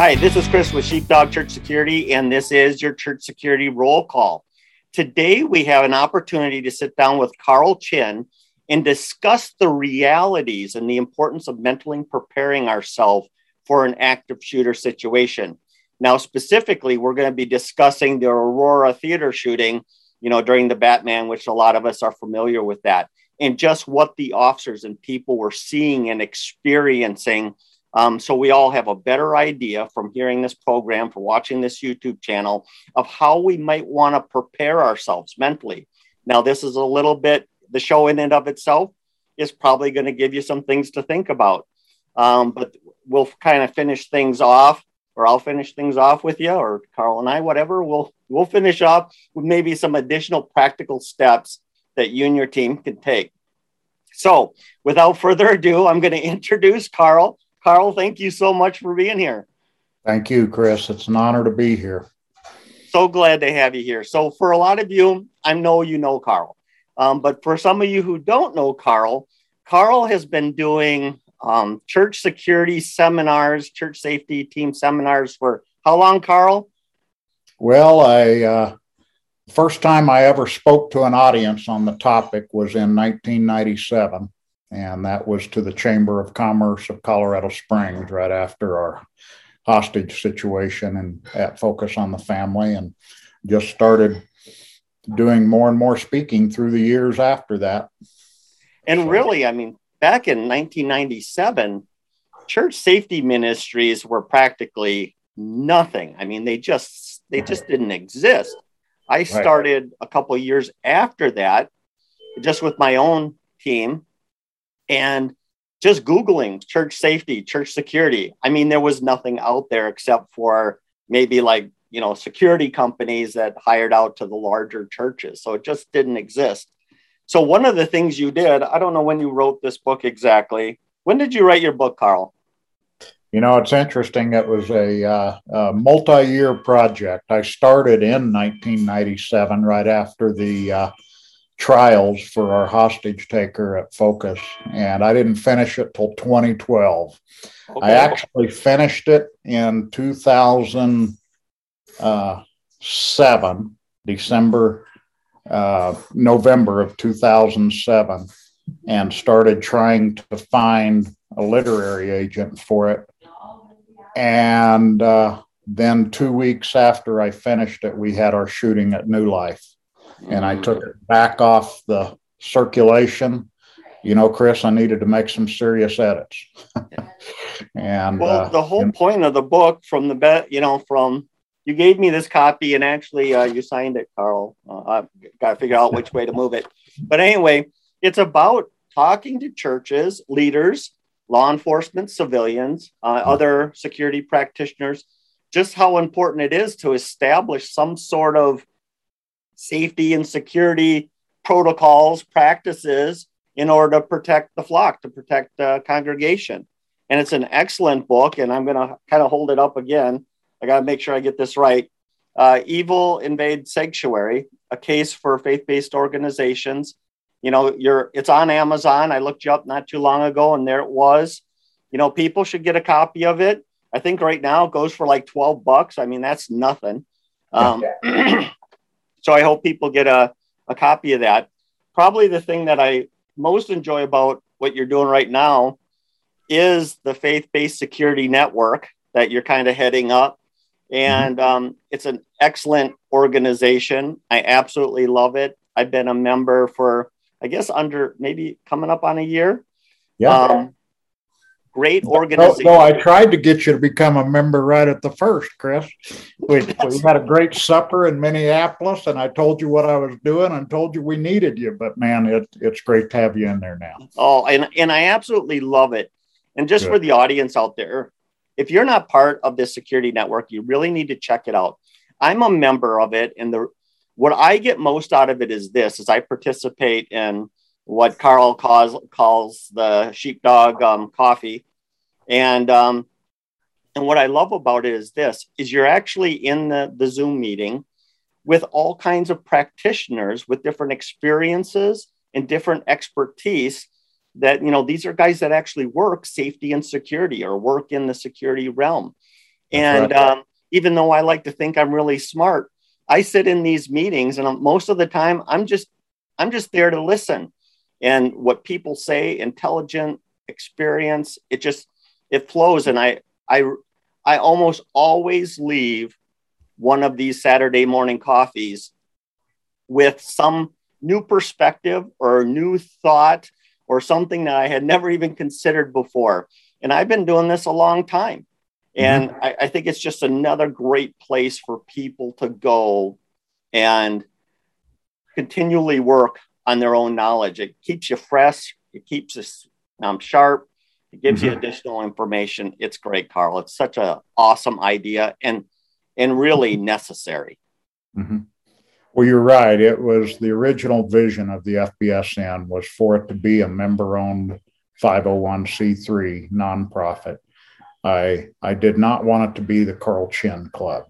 Hi, this is Chris with Sheepdog Church Security, and this is your Church Security Roll Call. Today, we have an opportunity to sit down with Carl Chin and discuss the realities and the importance of mentally preparing ourselves for an active shooter situation. Now, specifically, we're going to be discussing the Aurora theater shooting, during the Batman, which a lot of us are familiar with that, and just what the officers and people were seeing and experiencing. So we all have a better idea from hearing this program, from watching this YouTube channel, of how we might want to prepare ourselves mentally. Now, this is a little bit, the show in and of itself is probably going to give you some things to think about. But we'll kind of finish things off, or I'll finish things off with you, or Carl and I, whatever. We'll finish off with maybe some additional practical steps that you and your team can take. So without further ado, I'm going to introduce Carl. Carl, thank you so much for being here. Thank you, Chris. It's an honor to be here. So glad to have you here. So for a lot of you, I know you know Carl. But for some of you who don't know Carl, Carl has been doing church security seminars, church safety team seminars for how long, Carl? Well, first time I ever spoke to an audience on the topic was in 1997. And that was to the Chamber of Commerce of Colorado Springs right after our hostage situation and at Focus on the Family, and just started doing more and more speaking through the years after that. And so, really, back in 1997, church safety ministries were practically nothing. They just didn't exist. I started a couple of years after that, just with my own team, and just Googling church safety, church security. There was nothing out there except for maybe security companies that hired out to the larger churches. So it just didn't exist. So one of the things you did, I don't know when you wrote this book exactly. When did you write your book, Carl? It's interesting. It was a multi-year project. I started in 1997, right after the trials for our hostage taker at Focus, and I didn't finish it till 2012. Okay. I actually finished it in 2007, November of 2007, and started trying to find a literary agent for it. And then 2 weeks after I finished it, we had our shooting at New Life. And I took it back off the circulation. Chris, I needed to make some serious edits. And the whole point of the book, you gave me this copy, and actually you signed it, Carl. I've got to figure out which way to move it. But anyway, it's about talking to churches, leaders, law enforcement, civilians, other security practitioners, just how important it is to establish some sort of safety and security protocols, practices in order to protect the flock, to protect the congregation. And it's an excellent book. And I'm going to kind of hold it up again. I got to make sure I get this right. Evil Invades Sanctuary, a case for faith-based organizations. It's on Amazon. I looked you up not too long ago, and there it was. People should get a copy of it. I think right now it goes for like $12. That's nothing. So I hope people get a copy of that. Probably the thing that I most enjoy about what you're doing right now is the Faith-Based Security Network that you're kind of heading up. And it's an excellent organization. I absolutely love it. I've been a member for, under maybe coming up on a year. Yeah. Great organization. No, I tried to get you to become a member right at the first, Chris. We had a great supper in Minneapolis, and I told you what I was doing and told you we needed you. But, man, it's great to have you in there now. Oh, and I absolutely love it. And just for the audience out there, if you're not part of this security network, you really need to check it out. I'm a member of it, and what I get most out of it is this, is I participate in what Carl calls the Sheepdog coffee. And what I love about it is this, is you're actually in the Zoom meeting with all kinds of practitioners with different experiences and different expertise that, these are guys that actually work safety and security or work in the security realm. And even though I like to think I'm really smart, I sit in these meetings and most of the time I'm just there to listen. And what people say, intelligent experience, it flows. And I almost always leave one of these Saturday morning coffees with some new perspective or new thought or something that I had never even considered before. And I've been doing this a long time. And I think it's just another great place for people to go and continually work on their own knowledge. It keeps you fresh. It keeps us sharp. It gives you additional information. It's great, Carl. It's such an awesome idea and really necessary. Mm-hmm. Well, you're right. It was the original vision of the FBSN was for it to be a member-owned 501c3 nonprofit. I did not want it to be the Carl Chin Club.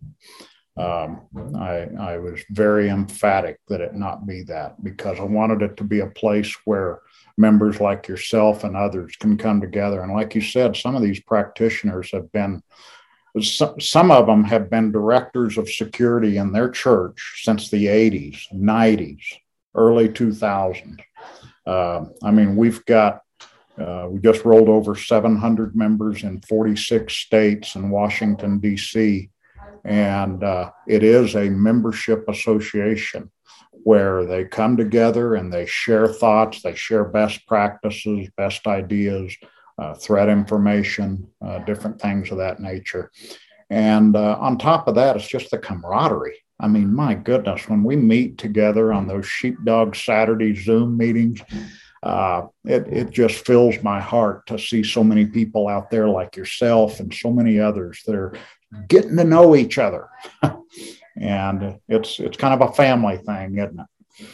I was very emphatic that it not be that, because I wanted it to be a place where members like yourself and others can come together. And like you said, some of these practitioners have been, some of them have been directors of security in their church since the 80s, 90s, early 2000s. We've got we just rolled over 700 members in 46 states and Washington, D.C., and it is a membership association where they come together and they share thoughts, they share best practices, best ideas, threat information, different things of that nature. And on top of that, it's just the camaraderie. I mean, my goodness, when we meet together on those Sheepdog Saturday Zoom meetings, it just fills my heart to see so many people out there like yourself and so many others that are getting to know each other. And it's kind of a family thing, isn't it?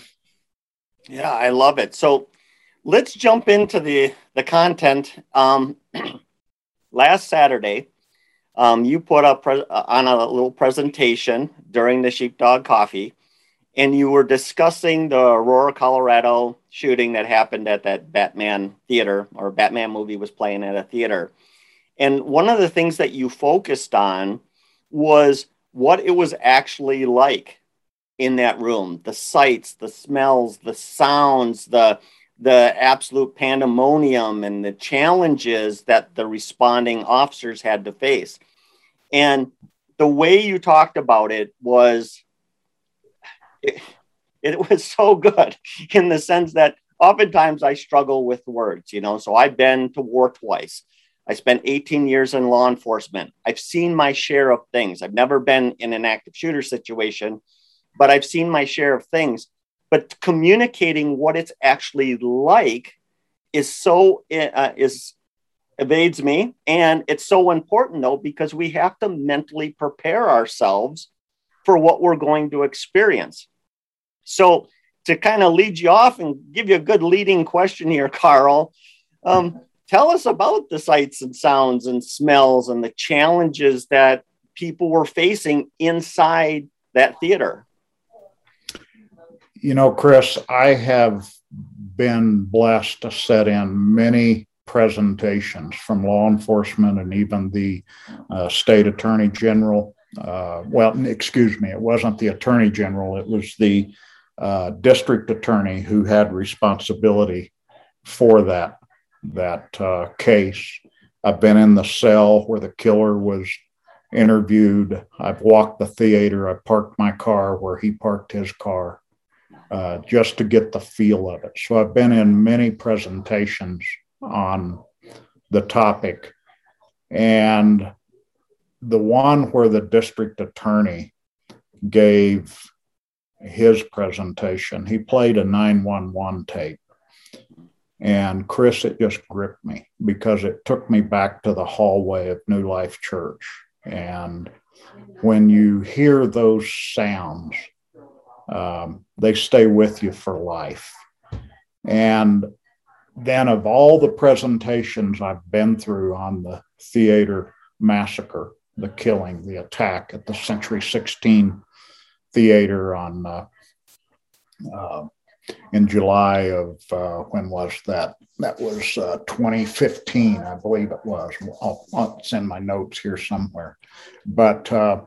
Yeah, I love it. So let's jump into the content. Last Saturday, you put up on a little presentation during the Sheepdog Coffee, and you were discussing the Aurora, Colorado shooting that happened at that Batman theater, or Batman movie was playing at a theater. And one of the things that you focused on was what it was actually like in that room, the sights, the smells, the sounds, the absolute pandemonium and the challenges that the responding officers had to face. And the way you talked about it was... It was so good in the sense that oftentimes I struggle with words, so I've been to war twice. I spent 18 years in law enforcement. I've seen my share of things. I've never been in an active shooter situation, but I've seen my share of things. But communicating what it's actually like evades me. And it's so important, though, because we have to mentally prepare ourselves for what we're going to experience. So to kind of lead you off and give you a good leading question here, Carl, tell us about the sights and sounds and smells and the challenges that people were facing inside that theater. Chris, I have been blessed to sit in many presentations from law enforcement and even the state attorney general. It wasn't the attorney general. It was the district attorney who had responsibility for that case. I've been in the cell where the killer was interviewed. I've walked the theater. I parked my car where he parked his car just to get the feel of it. So I've been in many presentations on the topic, and the one where the district attorney gave his presentation, he played a 911 tape. And Chris, it just gripped me because it took me back to the hallway of New Life Church. And when you hear those sounds, they stay with you for life. And then of all the presentations I've been through on the theater massacre, the killing, the attack at the Century 16 Theater on in July of, when was that? That was 2015, I believe it was. I'll send my notes here somewhere. But of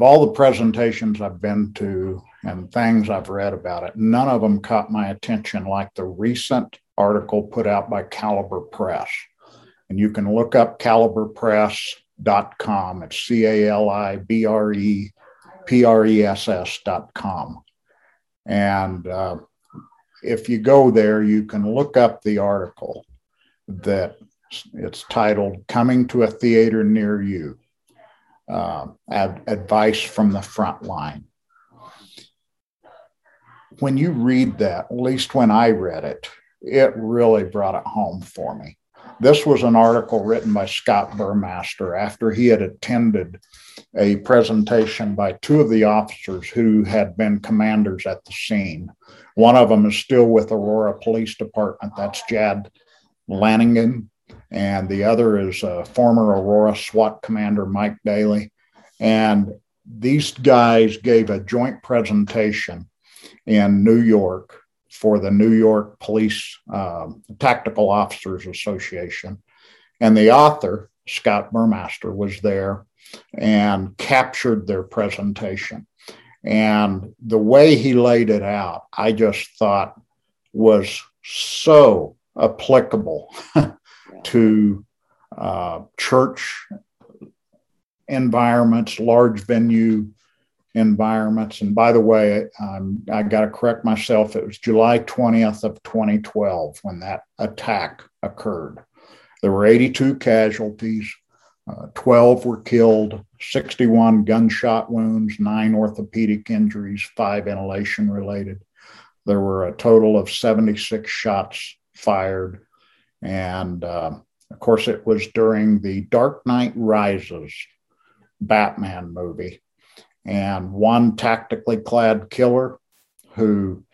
all the presentations I've been to and things I've read about it, none of them caught my attention like the recent article put out by Caliber Press. And you can look up caliberpress.com. It's caliberpress.com. And if you go there, you can look up the article that it's titled "Coming to a Theater Near You, Advice from the Front Line." When you read that, at least when I read it, it really brought it home for me. This was an article written by Scott Burmaster after he had attended a presentation by two of the officers who had been commanders at the scene. One of them is still with Aurora Police Department. That's Jad Lanningen. And the other is former Aurora SWAT commander, Mike Daly. And these guys gave a joint presentation in New York for the New York Police Tactical Officers Association. And the author, Scott Burmaster, was there and captured their presentation. And the way he laid it out, I just thought was so applicable to church environments, large venue environments. And by the way, I got to correct myself. It was July 20th of 2012 when that attack occurred. There were 82 casualties. 12 were killed, 61 gunshot wounds, 9 orthopedic injuries, 5 inhalation related. There were a total of 76 shots fired. And of course, it was during the Dark Knight Rises Batman movie. And one tactically clad killer who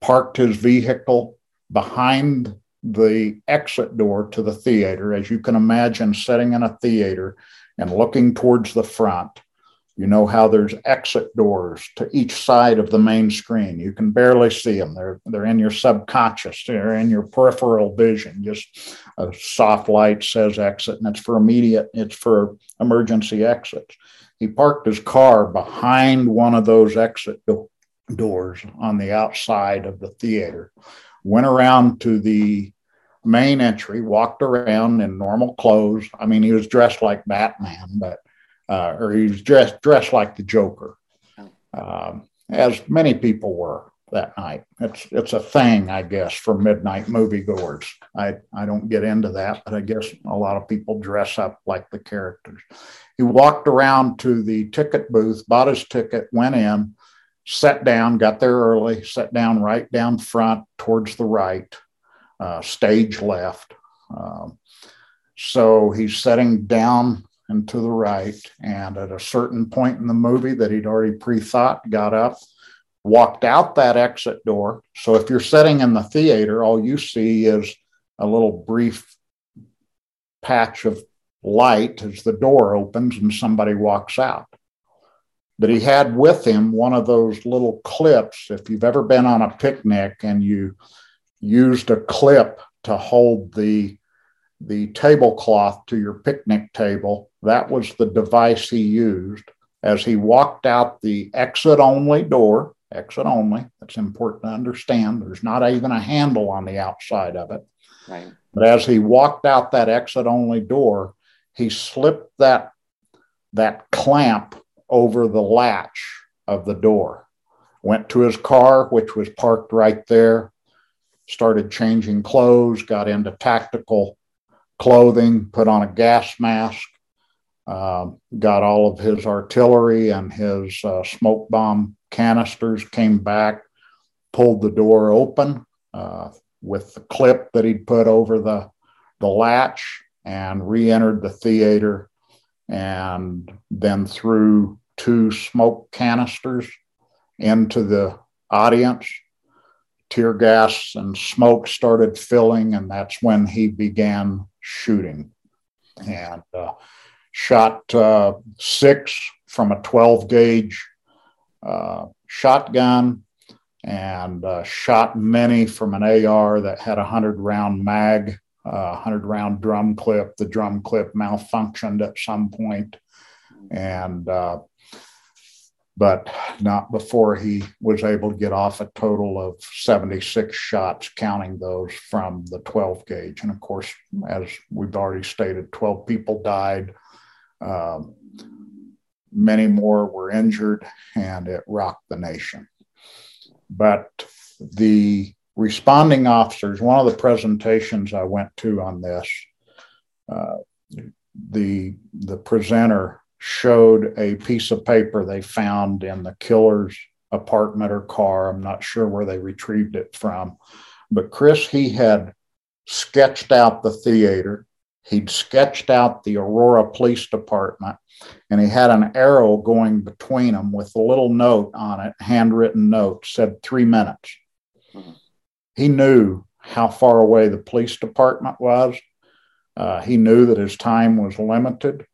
parked his vehicle behind the exit door to the theater, as you can imagine, sitting in a theater and looking towards the front. You know how there's exit doors to each side of the main screen. You can barely see them. They're in your subconscious. They're in your peripheral vision. Just a soft light says exit, and it's for immediate, it's for emergency exits. He parked his car behind one of those exit doors on the outside of the theater, went around to the main entry, walked around in normal clothes. I mean, he was dressed like Batman, but he was dressed like the Joker, as many people were that night. It's a thing, I guess, for midnight moviegoers. I don't get into that, but I guess a lot of people dress up like the characters. He walked around to the ticket booth, bought his ticket, went in, sat down, got there early, sat down right down front towards the right, stage left. So he's sitting down and to the right, and at a certain point in the movie that he'd already pre-thought, got up, walked out that exit door. So if you're sitting in the theater, all you see is a little brief patch of light as the door opens and somebody walks out. But he had with him one of those little clips. If you've ever been on a picnic and you used a clip to hold the tablecloth to your picnic table, that was the device he used as he walked out the exit-only door. Exit only. That's important to understand. There's not even a handle on the outside of it. Right. But as he walked out that exit-only door, he slipped that clamp over the latch of the door, went to his car, which was parked right there, started changing clothes, got into tactical clothing, put on a gas mask, got all of his artillery and his smoke bomb canisters, came back, pulled the door open with the clip that he'd put over the latch, and re-entered the theater, and then threw 2 smoke canisters into the audience. Tear gas and smoke started filling, and that's when he began shooting. And shot 6 from a 12-gauge shotgun and shot many from an AR that had a 100-round mag, 100-round drum clip. The drum clip malfunctioned at some point, and but not before he was able to get off a total of 76 shots, counting those from the 12 gauge. And of course, as we've already stated, 12 people died. Many more were injured, and it rocked the nation. But the responding officers, one of the presentations I went to on this, the presenter showed a piece of paper they found in the killer's apartment or car. I'm not sure where they retrieved it from. But Chris, he had sketched out the theater. He'd sketched out the Aurora Police Department, and he had an arrow going between them with a little note on it, handwritten note, said 3 minutes. He knew how far away the police department was. He knew that his time was limited.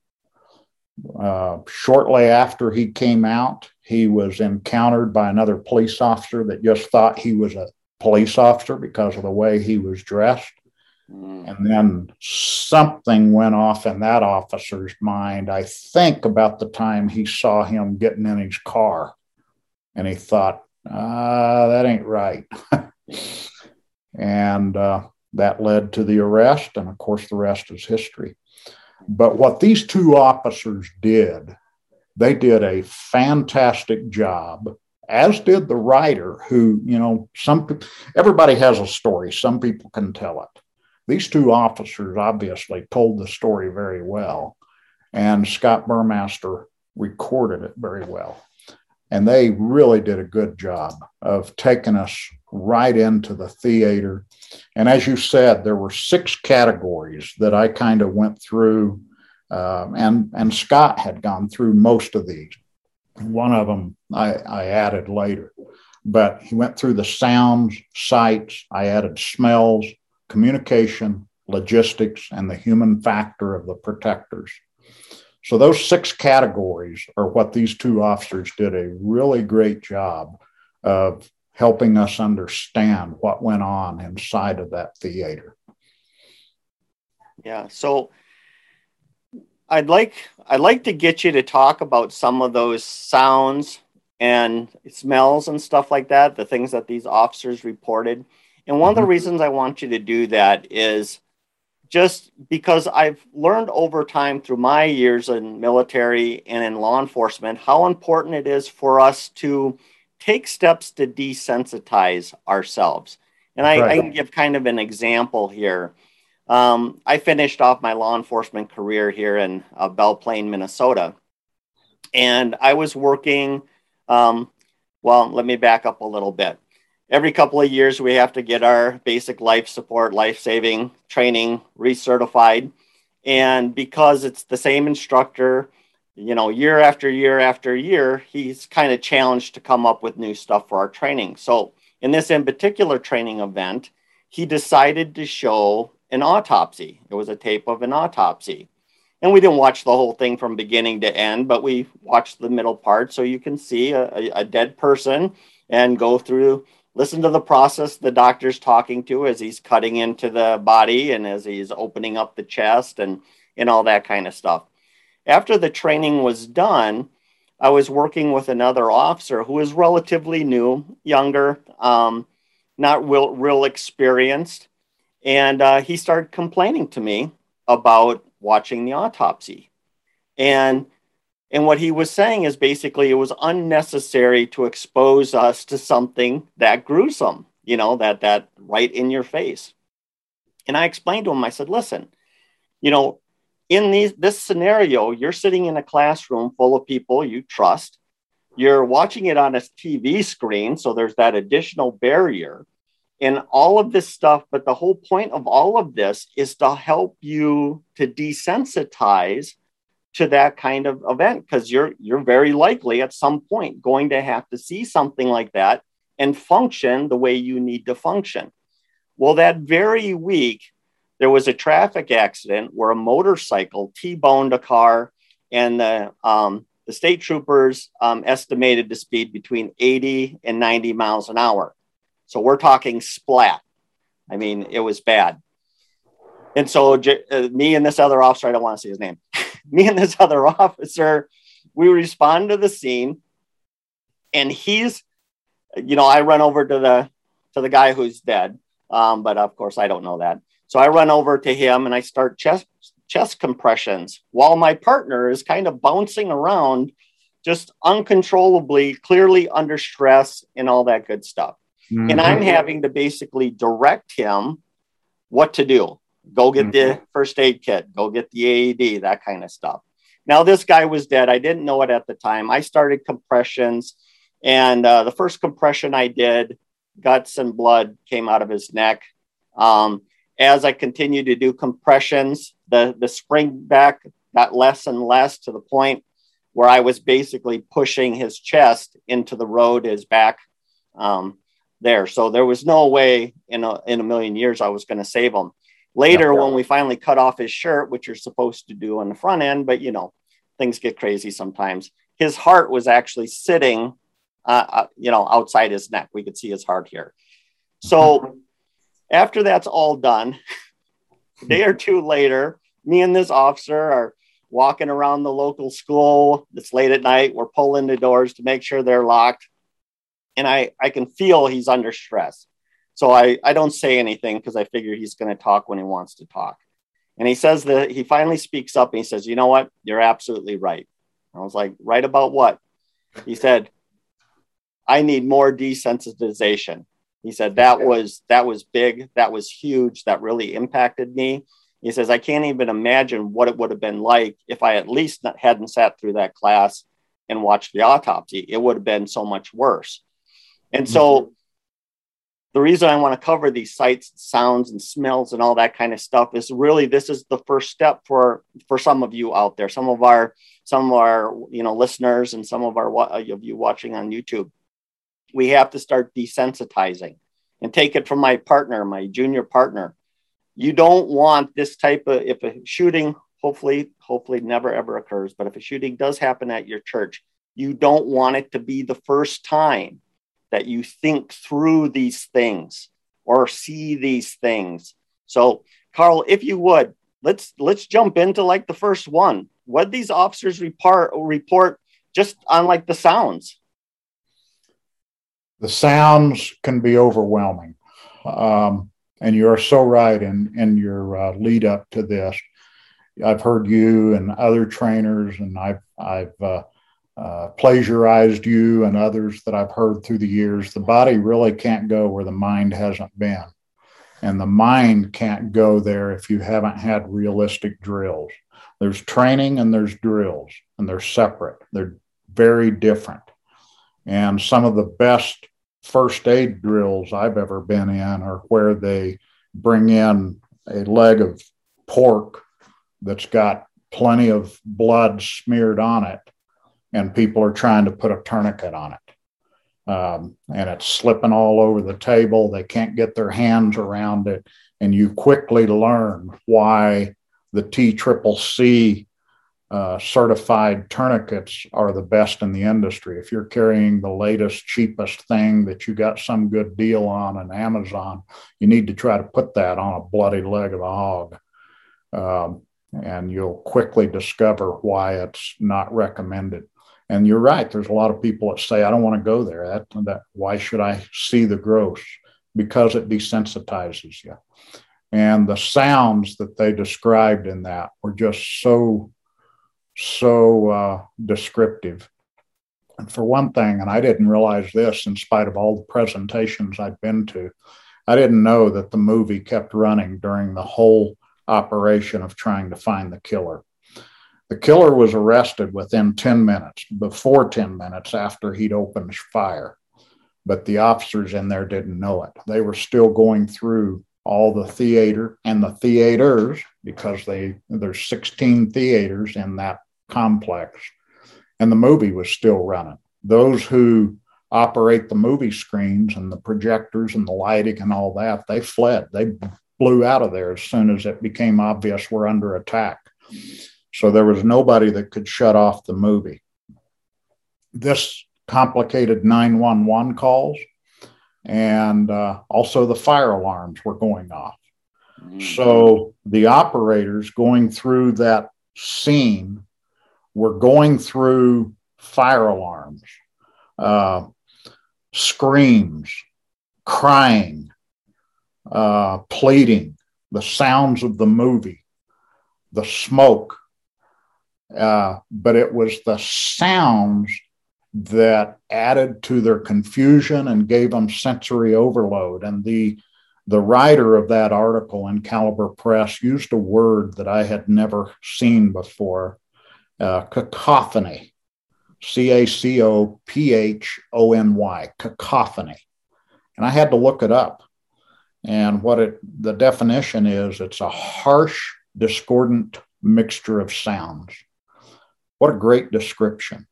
Shortly after he came out, he was encountered by another police officer that just thought he was a police officer because of the way he was dressed. And then something went off in that officer's mind, I think about the time he saw him getting in his car, and he thought, that ain't right. And that led to the arrest. And of course, the rest is history. But what these two officers did, they did a fantastic job, as did the writer who, you know, everybody has a story. Some people can tell it. These two officers obviously told the story very well, and Scott Burmaster recorded it very well. And they really did a good job of taking us right into the theater. And as you said, there were 6 categories that I kind of went through, and Scott had gone through most of these. One of them I added later, but he went through the sounds, sights, I added smells, communication, logistics, and the human factor of the protectors. So those 6 categories are what these two officers did a really great job of helping us understand what went on inside of that theater. Yeah, so I'd like to get you to talk about some of those sounds and smells and stuff like that, the things that these officers reported. And one of the reasons I want you to do that is just because I've learned over time through my years in military and in law enforcement how important it is for us to take steps to desensitize ourselves. And I can give kind of an example here. I finished off my law enforcement career here in Belle Plaine, Minnesota. And I was working, well, let me back up a little bit. Every couple of years, we have to get our basic life support, life-saving training recertified. And because it's the same instructor, you know, year after year after year, he's kind of challenged to come up with new stuff for our training. So in this in particular training event, he decided to show an autopsy. It was a tape of an autopsy. And we didn't watch the whole thing from beginning to end, but we watched the middle part. So you can see a dead person and go through, listen to the process the doctor's talking to as he's cutting into the body and as he's opening up the chest and all that kind of stuff. After the training was done, I was working with another officer who was relatively new, younger, not real experienced. And he started complaining to me about watching the autopsy. And what he was saying is basically it was unnecessary to expose us to something that gruesome, you know, that right in your face. And I explained to him, I said, listen, you know, in this scenario, you're sitting in a classroom full of people you trust. You're watching it on a TV screen. So there's that additional barrier and all of this stuff. But the whole point of all of this is to help you to desensitize to that kind of event, because you're very likely at some point going to have to see something like that and function the way you need to function. Well, that very week, there was a traffic accident where a motorcycle T-boned a car, and the state troopers estimated the speed between 80 and 90 miles an hour. So we're talking splat. I mean, it was bad. And so me and this other officer, I don't want to say his name, me and this other officer, we respond to the scene, and he's, you know, I run over to the guy who's dead. But of course I don't know that. So I run over to him and I start chest compressions while my partner is kind of bouncing around just uncontrollably, clearly under stress and all that good stuff. Mm-hmm. And I'm having to basically direct him what to do. Go get the first aid kit, go get the AED, that kind of stuff. Now, this guy was dead. I didn't know it at the time. I started compressions, and the first compression I did, guts and blood came out of his neck. As I continued to do compressions, the spring back got less and less, to the point where I was basically pushing his chest into the road, his back there. So there was no way in a million years I was going to save him. Later, when we finally cut off his shirt, which you're supposed to do on the front end, but, you know, things get crazy sometimes. His heart was actually sitting, you know, outside his neck. We could see his heart here. So after that's all done, a day or two later, me and this officer are walking around the local school. It's late at night. We're pulling the doors to make sure they're locked. And I can feel he's under stress. So I don't say anything because I figure he's going to talk when he wants to talk. And he says that he finally speaks up and he says, you know what? You're absolutely right. I was like, right about what? He said, I need more desensitization. He said, that was big. That was huge. That really impacted me. He says, I can't even imagine what it would have been like if I at least hadn't sat through that class and watched the autopsy. It would have been so much worse. And so the reason I want to cover these sights, sounds, and smells and all that kind of stuff is really, this is the first step for some of you out there, some of our you know, listeners, and some of you watching on YouTube. We have to start desensitizing, and take it from my partner, my junior partner. You don't want this type of, if a shooting, hopefully never ever occurs, but if a shooting does happen at your church, you don't want it to be the first time that you think through these things or see these things. So, Carl, if you would, let's jump into like the first one. What these officers report just on like the sounds. The sounds can be overwhelming, and you're so right in your lead up to this. I've heard you and other trainers, and I've plagiarized you and others that I've heard through the years. The body really can't go where the mind hasn't been. And the mind can't go there if you haven't had realistic drills. There's training and there's drills, and they're separate. They're very different. And some of the best first aid drills I've ever been in are where they bring in a leg of pork that's got plenty of blood smeared on it, and people are trying to put a tourniquet on it. And it's slipping all over the table. They can't get their hands around it. And you quickly learn why the TCCC certified tourniquets are the best in the industry. If you're carrying the latest, cheapest thing that you got some good deal on Amazon, you need to try to put that on a bloody leg of a hog. And you'll quickly discover why it's not recommended. And you're right. There's a lot of people that say, I don't want to go there. Why should I see the gross? Because it desensitizes you. And the sounds that they described in that were just so descriptive. And for one thing, and I didn't realize this in spite of all the presentations I'd been to, I didn't know that the movie kept running during the whole operation of trying to find the killer. The killer was arrested within 10 minutes, before 10 minutes after he'd opened fire. But the officers in there didn't know it. They were still going through all the theater and the theaters, because there's 16 theaters in that complex. And the movie was still running. Those who operate the movie screens and the projectors and the lighting and all that, they fled. They blew out of there as soon as it became obvious we're under attack. So there was nobody that could shut off the movie. This complicated 911 calls. and also the fire alarms were going off. Mm-hmm. So the operators going through that scene were going through fire alarms, screams, crying, pleading, the sounds of the movie, the smoke. But it was the sounds that added to their confusion and gave them sensory overload. And the writer of that article in Caliber Press used a word that I had never seen before, cacophony, C-A-C-O-P-H-O-N-Y, cacophony. And I had to look it up. And what the definition is, it's a harsh, discordant mixture of sounds. What a great description.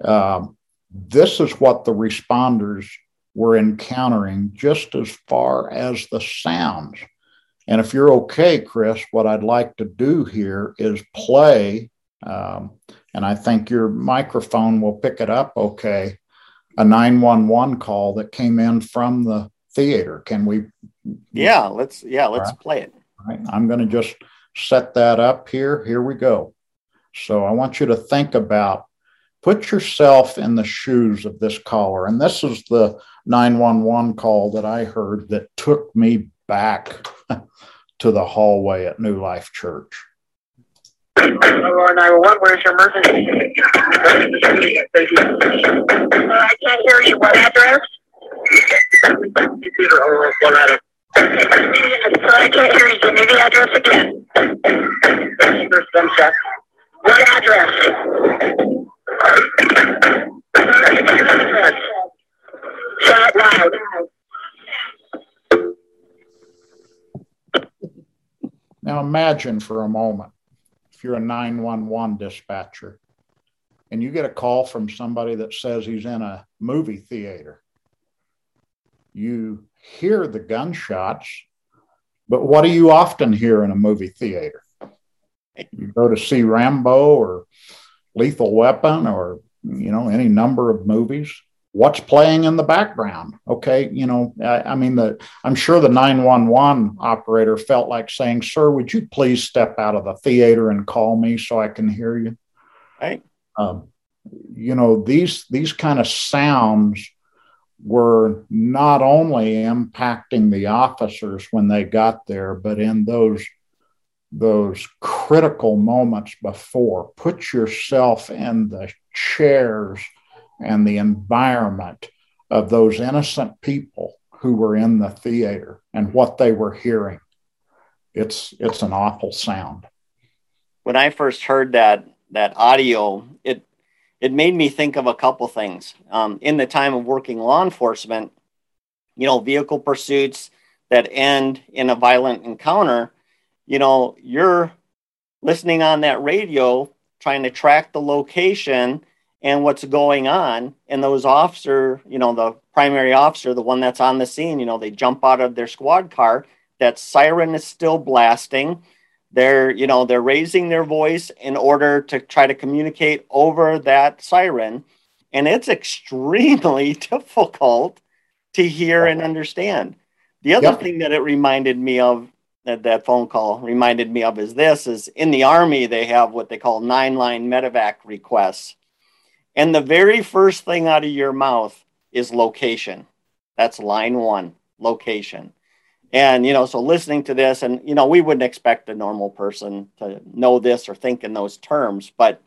This is what the responders were encountering just as far as the sounds. And if you're okay, Chris, what I'd like to do here is play, and I think your microphone will pick it up okay, a 911 call that came in from the theater. Can we? Yeah, let's play it. All right. I'm going to just set that up here. Here we go. So I want you to think about, put yourself in the shoes of this caller. And this is the 911 call that I heard that took me back to the hallway at New Life Church. Aurora 911, where's your emergency? I can't hear you. What address? I can't hear you. Give me the address again. What address? Now imagine for a moment, if you're a 911 dispatcher and you get a call from somebody that says he's in a movie theater, you hear the gunshots, but what do you often hear in a movie theater? You go to see Rambo or Lethal Weapon or, any number of movies. What's playing in the background? Okay, I'm sure the 911 operator felt like saying, sir, would you please step out of the theater and call me so I can hear you? Right. These kind of sounds were not only impacting the officers when they got there, but in those critical moments before. Put yourself in the chairs and the environment of those innocent people who were in the theater and what they were hearing. It's an awful sound. When I first heard that audio, it made me think of a couple things. In the time of working law enforcement, vehicle pursuits that end in a violent encounter, you're listening on that radio, trying to track the location and what's going on. And those officer, the primary officer, the one that's on the scene, they jump out of their squad car. That siren is still blasting. They're raising their voice in order to try to communicate over that siren. And it's extremely difficult to hear and understand. The other thing that it reminded me of, that phone call reminded me of, is in the Army, they have what they call 9-line medevac requests. And the very first thing out of your mouth is location. That's line one, location. And, so listening to this, and, we wouldn't expect a normal person to know this or think in those terms, but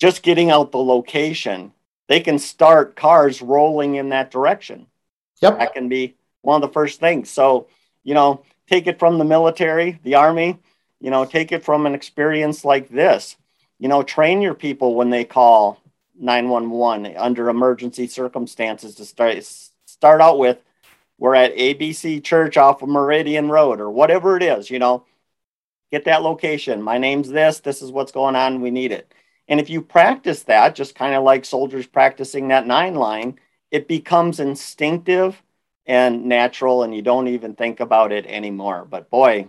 just getting out the location, they can start cars rolling in that direction. Yep. That can be one of the first things. So, take it from the military, the Army, take it from an experience like this, train your people when they call 911 under emergency circumstances to start out with, we're at ABC Church off of Meridian Road or whatever it is, get that location. My name's this is what's going on. We need it. And if you practice that, just kind of like soldiers practicing that 9-line, it becomes instinctive and natural, and you don't even think about it anymore. But boy,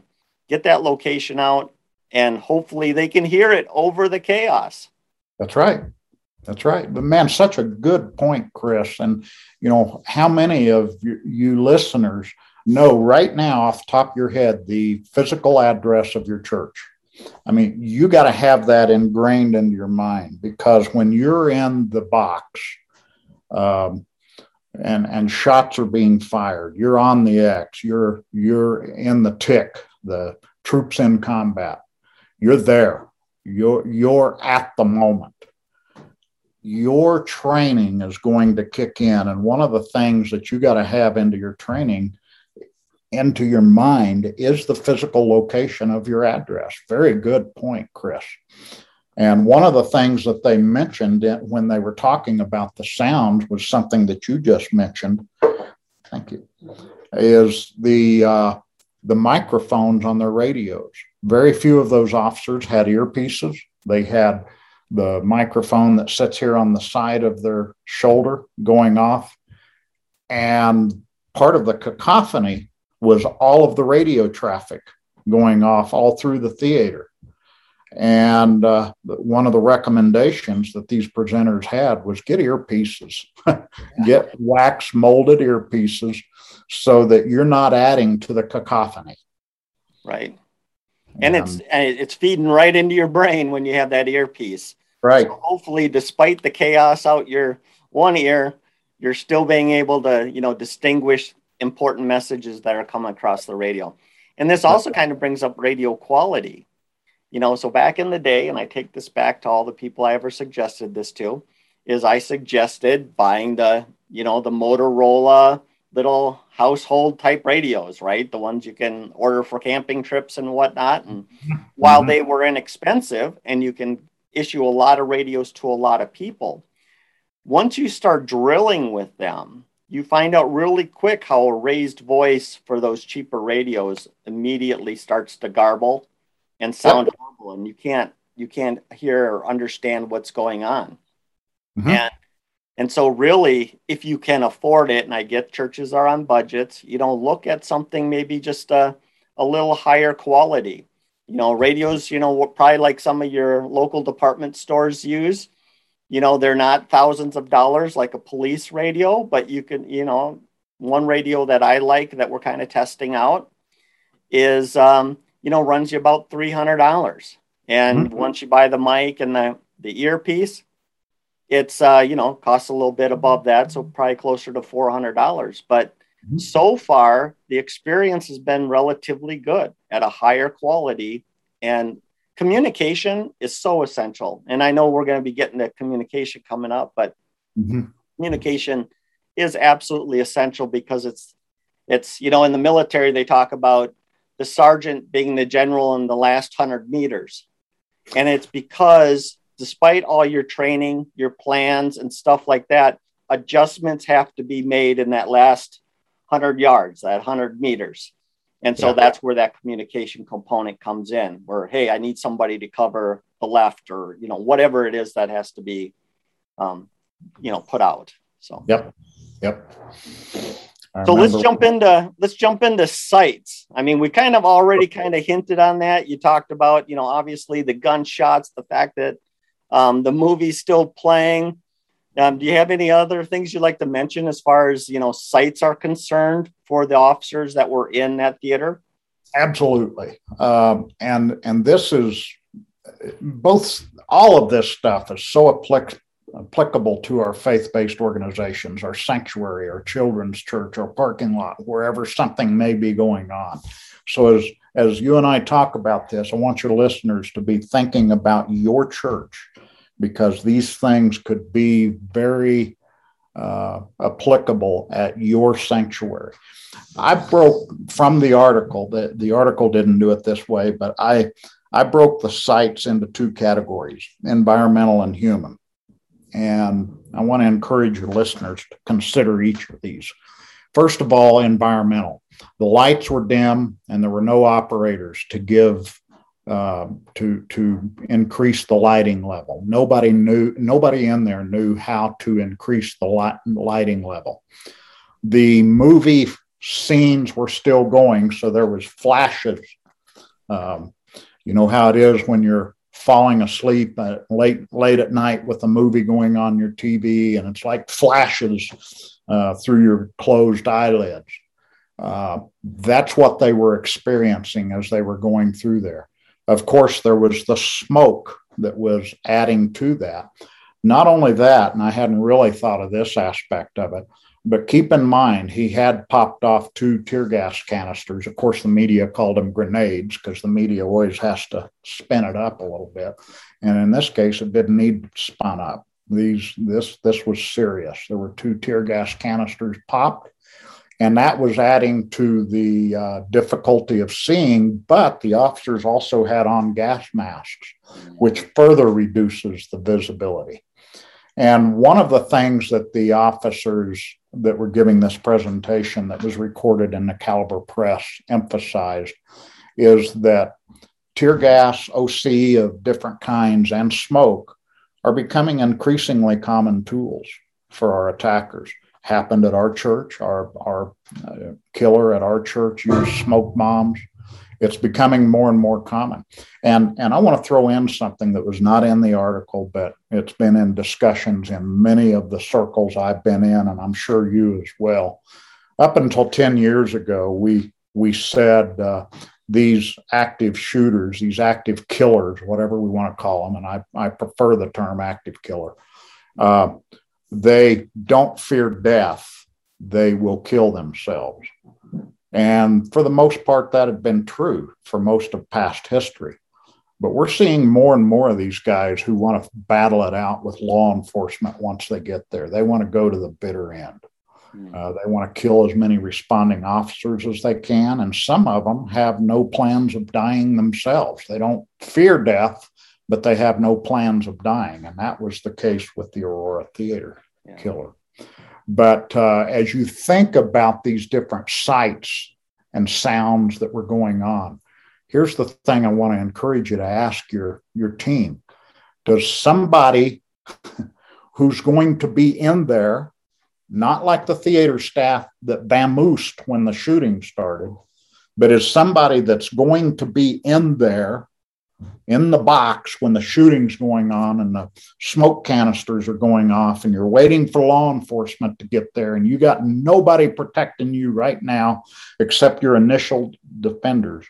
get that location out, and hopefully they can hear it over the chaos. That's right. That's right. But man, such a good point, Chris. And, you know, how many of you listeners know right now off the top of your head the physical address of your church? I mean, you got to have that ingrained into your mind, because when you're in the box and shots are being fired, you're on the X, you're in the tick, the troops in combat, you're there, you're at the moment. Your training is going to kick in. And one of the things that you got to have into your training, into your mind, is the physical location of your address. Very good point, Chris. And one of the things that they mentioned when they were talking about the sounds was something that you just mentioned. Thank you. Is the microphones on their radios. Very few of those officers had earpieces. They had the microphone that sits here on the side of their shoulder going off. And part of the cacophony was all of the radio traffic going off all through the theater. And one of the recommendations that these presenters had was get earpieces, get wax molded earpieces, so that you're not adding to the cacophony. Right. And it's feeding right into your brain when you have that earpiece. Right. So hopefully, despite the chaos out your one ear, you're still being able to, you know, distinguish important messages that are coming across the radio. And this also kind of brings up radio quality. You know, so back in the day, and I take this back to all the people I ever suggested this to, is I suggested buying the, you know, the Motorola little household type radios, right? The ones you can order for camping trips and whatnot. And while they were inexpensive and you can issue a lot of radios to a lot of people, once you start drilling with them, you find out really quick how a raised voice for those cheaper radios immediately starts to garble and sound horrible, and you can't hear or understand what's going on. Mm-hmm. And so really, if you can afford it, and I get churches are on budgets, you know, look at something maybe just a little higher quality. You know, radios, you know, probably like some of your local department stores use. You know, they're not thousands of dollars like a police radio, but you can, you know, one radio that I like that we're kind of testing out is, you know, runs you about $300. And once you buy the mic and the earpiece, it's, you know, costs a little bit above that. So probably closer to $400. But so far, the experience has been relatively good at a higher quality. And communication is so essential. And I know we're going to be getting to communication coming up, but communication is absolutely essential, because it's, you know, in the military, they talk about the sergeant being the general in the last 100 meters. And it's because despite all your training, your plans and stuff like that, adjustments have to be made in that last 100 yards, that 100 meters. And so that's where that communication component comes in, where, hey, I need somebody to cover the left, or, you know, whatever it is that has to be, you know, put out. So, So let's jump into sights. I mean, we kind of already kind of hinted on that. You talked about, you know, obviously the gunshots, the fact that the movie's still playing. Do you have any other things you'd like to mention as far as, you know, sights are concerned for the officers that were in that theater? Absolutely. And this is all of this stuff is so applicable to our faith-based organizations, our sanctuary, our children's church, our parking lot, wherever something may be going on. So as you and I talk about this, I want your listeners to be thinking about your church, because these things could be very applicable at your sanctuary. I broke from the article, the article didn't do it this way, but I broke the sites into two categories, environmental and human. And I want to encourage your listeners to consider each of these. First of all, environmental. The lights were dim and there were no operators to give to increase the lighting level. Nobody in there knew how to increase the lighting level. The movie scenes were still going, so there was flashes. You know how it is when you're falling asleep late at night with a movie going on your TV, and it's like flashes through your closed eyelids. That's what they were experiencing as they were going through there. Of course, there was the smoke that was adding to that. Not only that, and I hadn't really thought of this aspect of it, but keep in mind, he had popped off 2 tear gas canisters. Of course, the media called them grenades because the media always has to spin it up a little bit. And in this case, it didn't need spun up. This was serious. There were 2 tear gas canisters popped, and that was adding to the difficulty of seeing. But the officers also had on gas masks, which further reduces the visibility. And one of the things that the officers that were giving this presentation that was recorded in the Caliber Press emphasized is that tear gas, OC of different kinds, and smoke are becoming increasingly common tools for our attackers. Happened at our church. Our killer at our church used smoke bombs. It's becoming more and more common. And I want to throw in something that was not in the article, but it's been in discussions in many of the circles I've been in, and I'm sure you as well. Up until 10 years ago, we said these active shooters, these active killers, whatever we want to call them, and I prefer the term active killer, they don't fear death. They will kill themselves. And for the most part, that had been true for most of past history. But we're seeing more and more of these guys who want to battle it out with law enforcement once they get there. They want to go to the bitter end. They want to kill as many responding officers as they can. And some of them have no plans of dying themselves. They don't fear death, but they have no plans of dying. And that was the case with the Aurora theater killer. But as you think about these different sights and sounds that were going on, here's the thing I want to encourage you to ask your team. Does somebody who's going to be in there, not like the theater staff that vamoosed when the shooting started, but is somebody that's going to be in there in the box when the shooting's going on and the smoke canisters are going off and you're waiting for law enforcement to get there and you got nobody protecting you right now except your initial defenders.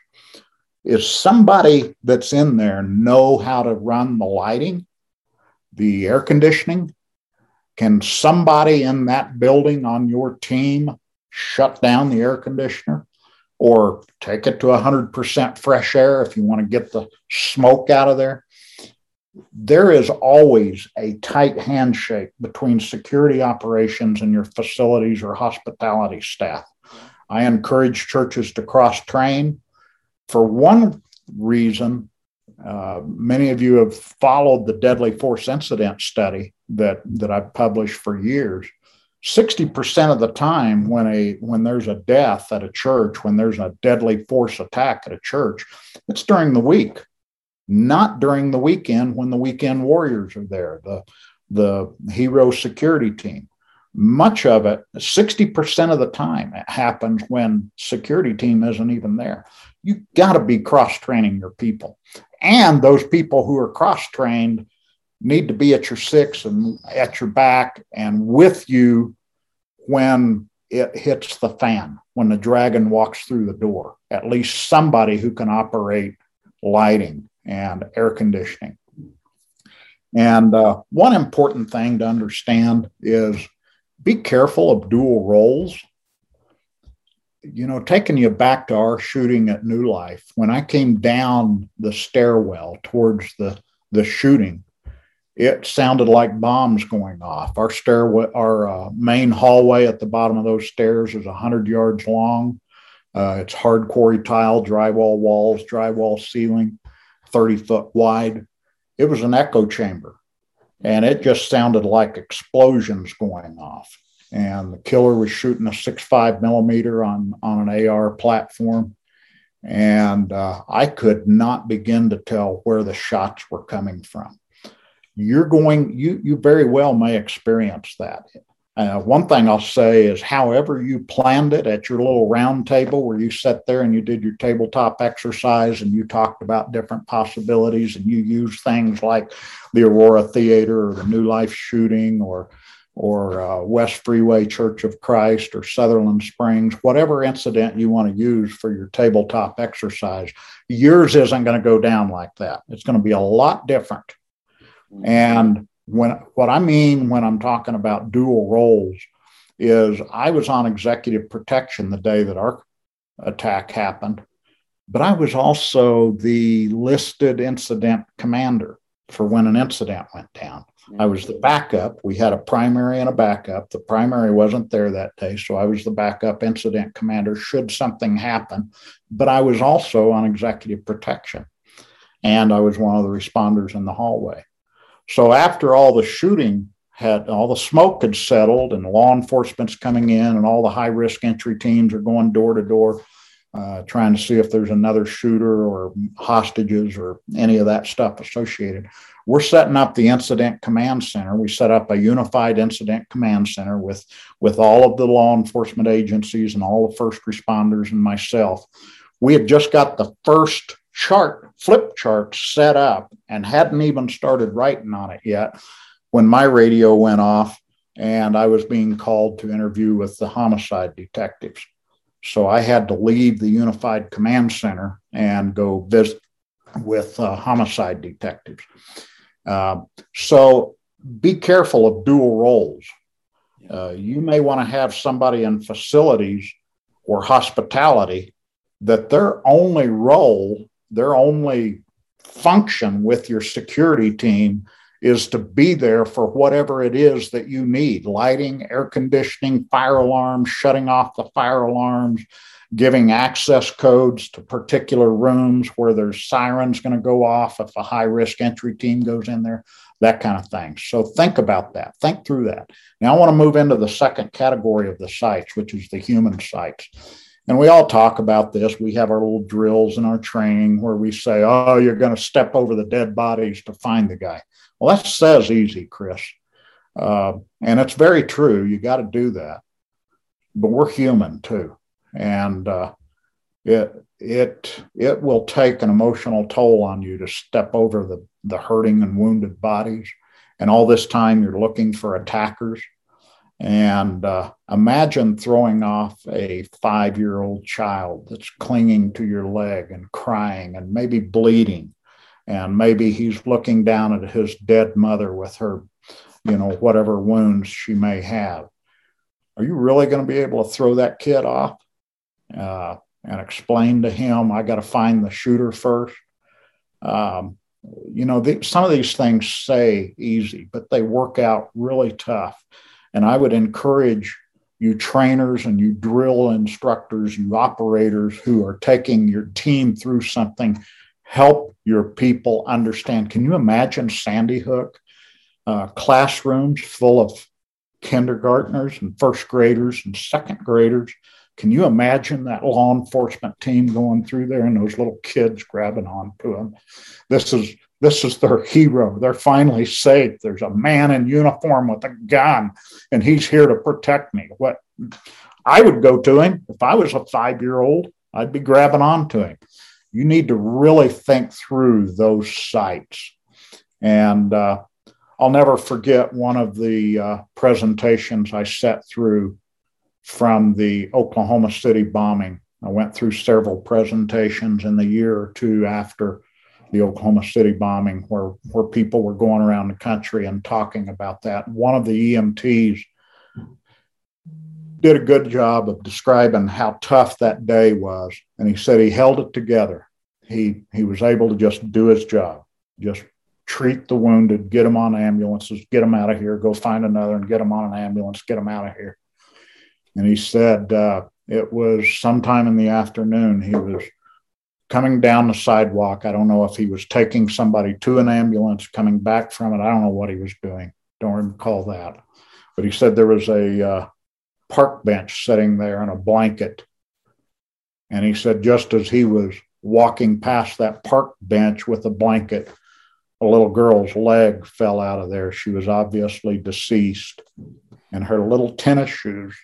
Is somebody that's in there know how to run the lighting, the air conditioning? Can somebody in that building on your team shut down the air conditioner? Or take it to 100% fresh air if you want to get the smoke out of there. There is always a tight handshake between security operations and your facilities or hospitality staff. I encourage churches to cross-train. For one reason, many of you have followed the deadly force incident study that I've published for years. 60% of the time when there's a death at a church, when there's a deadly force attack at a church, it's during the week, not during the weekend when the weekend warriors are there, the hero security team. Much of it, 60% of the time, it happens when security team isn't even there. You got to be cross-training your people. And those people who are cross-trained need to be at your six and at your back and with you when it hits the fan, when the dragon walks through the door, at least somebody who can operate lighting and air conditioning. And one important thing to understand is be careful of dual roles. You know, taking you back to our shooting at New Life, when I came down the stairwell towards the shooting, it sounded like bombs going off. Our stairway, our main hallway at the bottom of those stairs is 100 yards long. It's hard quarry tile, drywall walls, drywall ceiling, 30-foot wide. It was an echo chamber, and it just sounded like explosions going off. And the killer was shooting a 6.5 millimeter on an AR platform, and I could not begin to tell where the shots were coming from. You very well may experience that. One thing I'll say is, however you planned it at your little round table where you sat there and you did your tabletop exercise and you talked about different possibilities and you used things like the Aurora Theater or the New Life shooting or West Freeway Church of Christ or Sutherland Springs, whatever incident you want to use for your tabletop exercise, yours isn't going to go down like that. It's going to be a lot different. And what I mean when I'm talking about dual roles is I was on executive protection the day that our attack happened, but I was also the listed incident commander for when an incident went down. I was the backup. We had a primary and a backup. The primary wasn't there that day, so I was the backup incident commander should something happen. But I was also on executive protection, and I was one of the responders in the hallway. So after all the shooting had, all the smoke had settled, and law enforcement's coming in, and all the high-risk entry teams are going door to door, trying to see if there's another shooter or hostages or any of that stuff associated. We're setting up the incident command center. We set up a unified incident command center with all of the law enforcement agencies and all the first responders and myself. We had just got the first flip chart set up and hadn't even started writing on it yet when my radio went off and I was being called to interview with the homicide detectives. So I had to leave the Unified Command Center and go visit with homicide detectives. So be careful of dual roles. You may want to have somebody in facilities or hospitality that their only role, their only function with your security team is to be there for whatever it is that you need, lighting, air conditioning, fire alarms, shutting off the fire alarms, giving access codes to particular rooms where there's sirens going to go off if a high-risk entry team goes in there, that kind of thing. So think about that. Think through that. Now I want to move into the second category of the sites, which is the human sites. And we all talk about this. We have our little drills and our training where we say, oh, you're going to step over the dead bodies to find the guy. Well, that says easy, Chris. And it's very true. You got to do that. But we're human, too. And it will take an emotional toll on you to step over the hurting and wounded bodies. And all this time you're looking for attackers. And imagine throwing off a 5-year-old child that's clinging to your leg and crying and maybe bleeding. And maybe he's looking down at his dead mother with her, you know, whatever wounds she may have. Are you really going to be able to throw that kid off and explain to him, I got to find the shooter first? You know, some of these things say easy, but they work out really tough. And I would encourage you trainers and you drill instructors, you operators who are taking your team through something, help your people understand. Can you imagine Sandy Hook? Classrooms full of kindergartners and first graders and second graders. Can you imagine that law enforcement team going through there and those little kids grabbing onto them? This is their hero. They're finally safe. There's a man in uniform with a gun, and he's here to protect me. What I would go to him if I was a 5-year-old, I'd be grabbing onto him. You need to really think through those sites. And I'll never forget one of the presentations I sat through from the Oklahoma City bombing. I went through several presentations in the year or two after the Oklahoma City bombing, where people were going around the country and talking about that. One of the EMTs did a good job of describing how tough that day was. And he said he held it together. He was able to just do his job, just treat the wounded, get them on ambulances, get them out of here, go find another and get them on an ambulance, get them out of here. And he said it was sometime in the afternoon, he was coming down the sidewalk. I don't know if he was taking somebody to an ambulance, coming back from it. I don't know what he was doing. Don't recall that. But he said there was a park bench sitting there and a blanket. And he said just as he was walking past that park bench with a blanket, a little girl's leg fell out of there. She was obviously deceased. and her little tennis shoes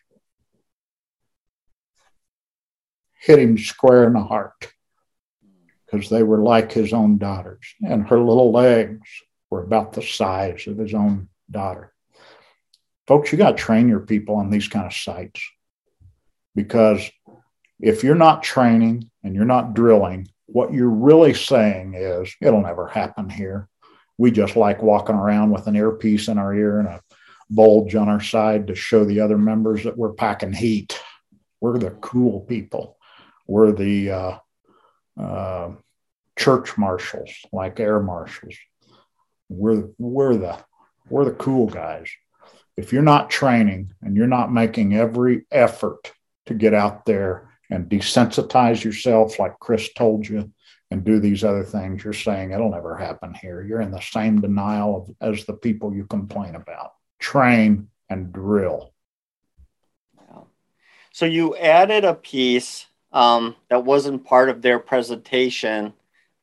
hit him square in the heart because they were like his own daughters. And her little legs were about the size of his own daughter. Folks, you got to train your people on these kind of sites, because if you're not training and you're not drilling, what you're really saying is, it'll never happen here. We just like walking around with an earpiece in our ear and a bulge on our side to show the other members that we're packing heat. We're the cool people. We're the church marshals, like air marshals. We're the cool guys. If you're not training and you're not making every effort to get out there and desensitize yourself, like Chris told you, and do these other things, you're saying it'll never happen here. You're in the same denial as the people you complain about. Train and drill. Yeah. So you added a piece that wasn't part of their presentation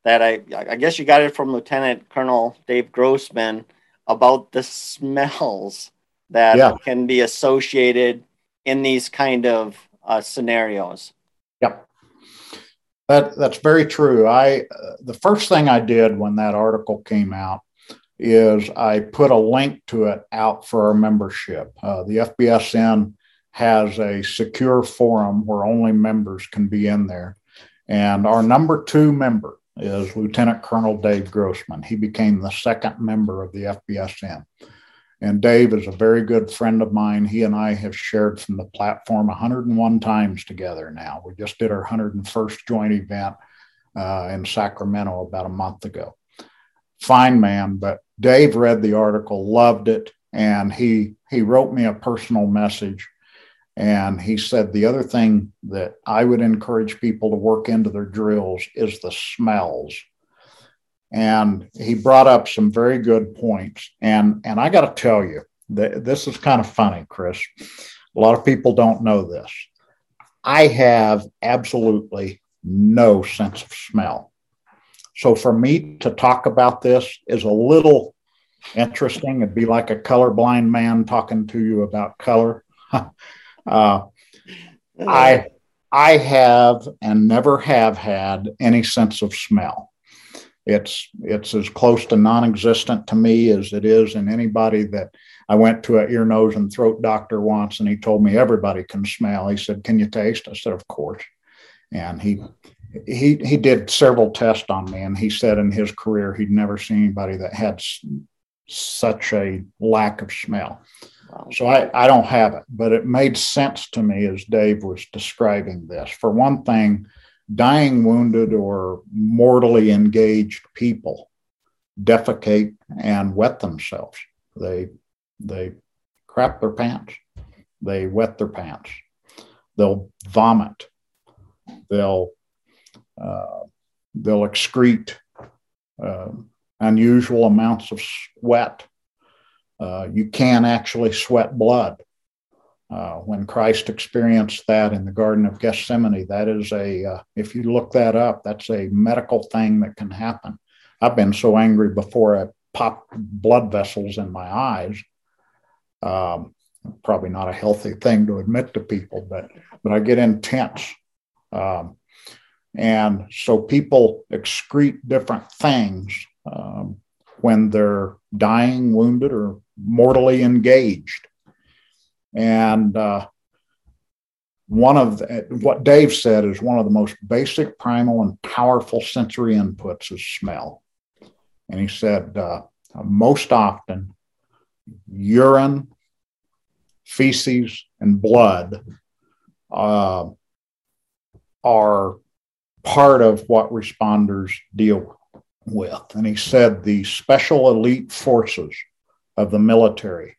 that I guess you got it from Lieutenant Colonel Dave Grossman about the smells that can be associated in these kind of scenarios. Yep. That's very true. The first thing I did when that article came out is I put a link to it out for our membership. The FBSN has a secure forum where only members can be in there. And our number 2 member is Lieutenant Colonel Dave Grossman. He became the 2nd member of the FBSN. And Dave is a very good friend of mine. He and I have shared from the platform 101 times together now. We just did our 101st joint event in Sacramento about a month ago. Fine, man. But Dave read the article, loved it, and he wrote me a personal message. And he said, the other thing that I would encourage people to work into their drills is the smells. And he brought up some very good points. And I got to tell you, this is kind of funny, Chris. A lot of people don't know this. I have absolutely no sense of smell. So for me to talk about this is a little interesting. It'd be like a colorblind man talking to you about color. I have and never have had any sense of smell. It's as close to non-existent to me as it is in anybody that I went to an ear, nose, and throat doctor once, and he told me everybody can smell. He said, "Can you taste?" I said, "Of course." And he did several tests on me, and he said in his career he'd never seen anybody that had such a lack of smell. Wow. So I don't have it, but it made sense to me as Dave was describing this. For one thing, dying, wounded, or mortally engaged people defecate and wet themselves. They crap their pants. They wet their pants. They'll vomit. They'll excrete unusual amounts of sweat. You can actually sweat blood. When Christ experienced that in the Garden of Gethsemane, that is if you look that up, that's a medical thing that can happen. I've been so angry before I popped blood vessels in my eyes. Probably not a healthy thing to admit to people, but I get intense. And so people excrete different things when they're dying, wounded, or mortally engaged. And what Dave said is one of the most basic, primal, and powerful sensory inputs is smell. And he said, most often, urine, feces, and blood are part of what responders deal with. And he said the special elite forces of the military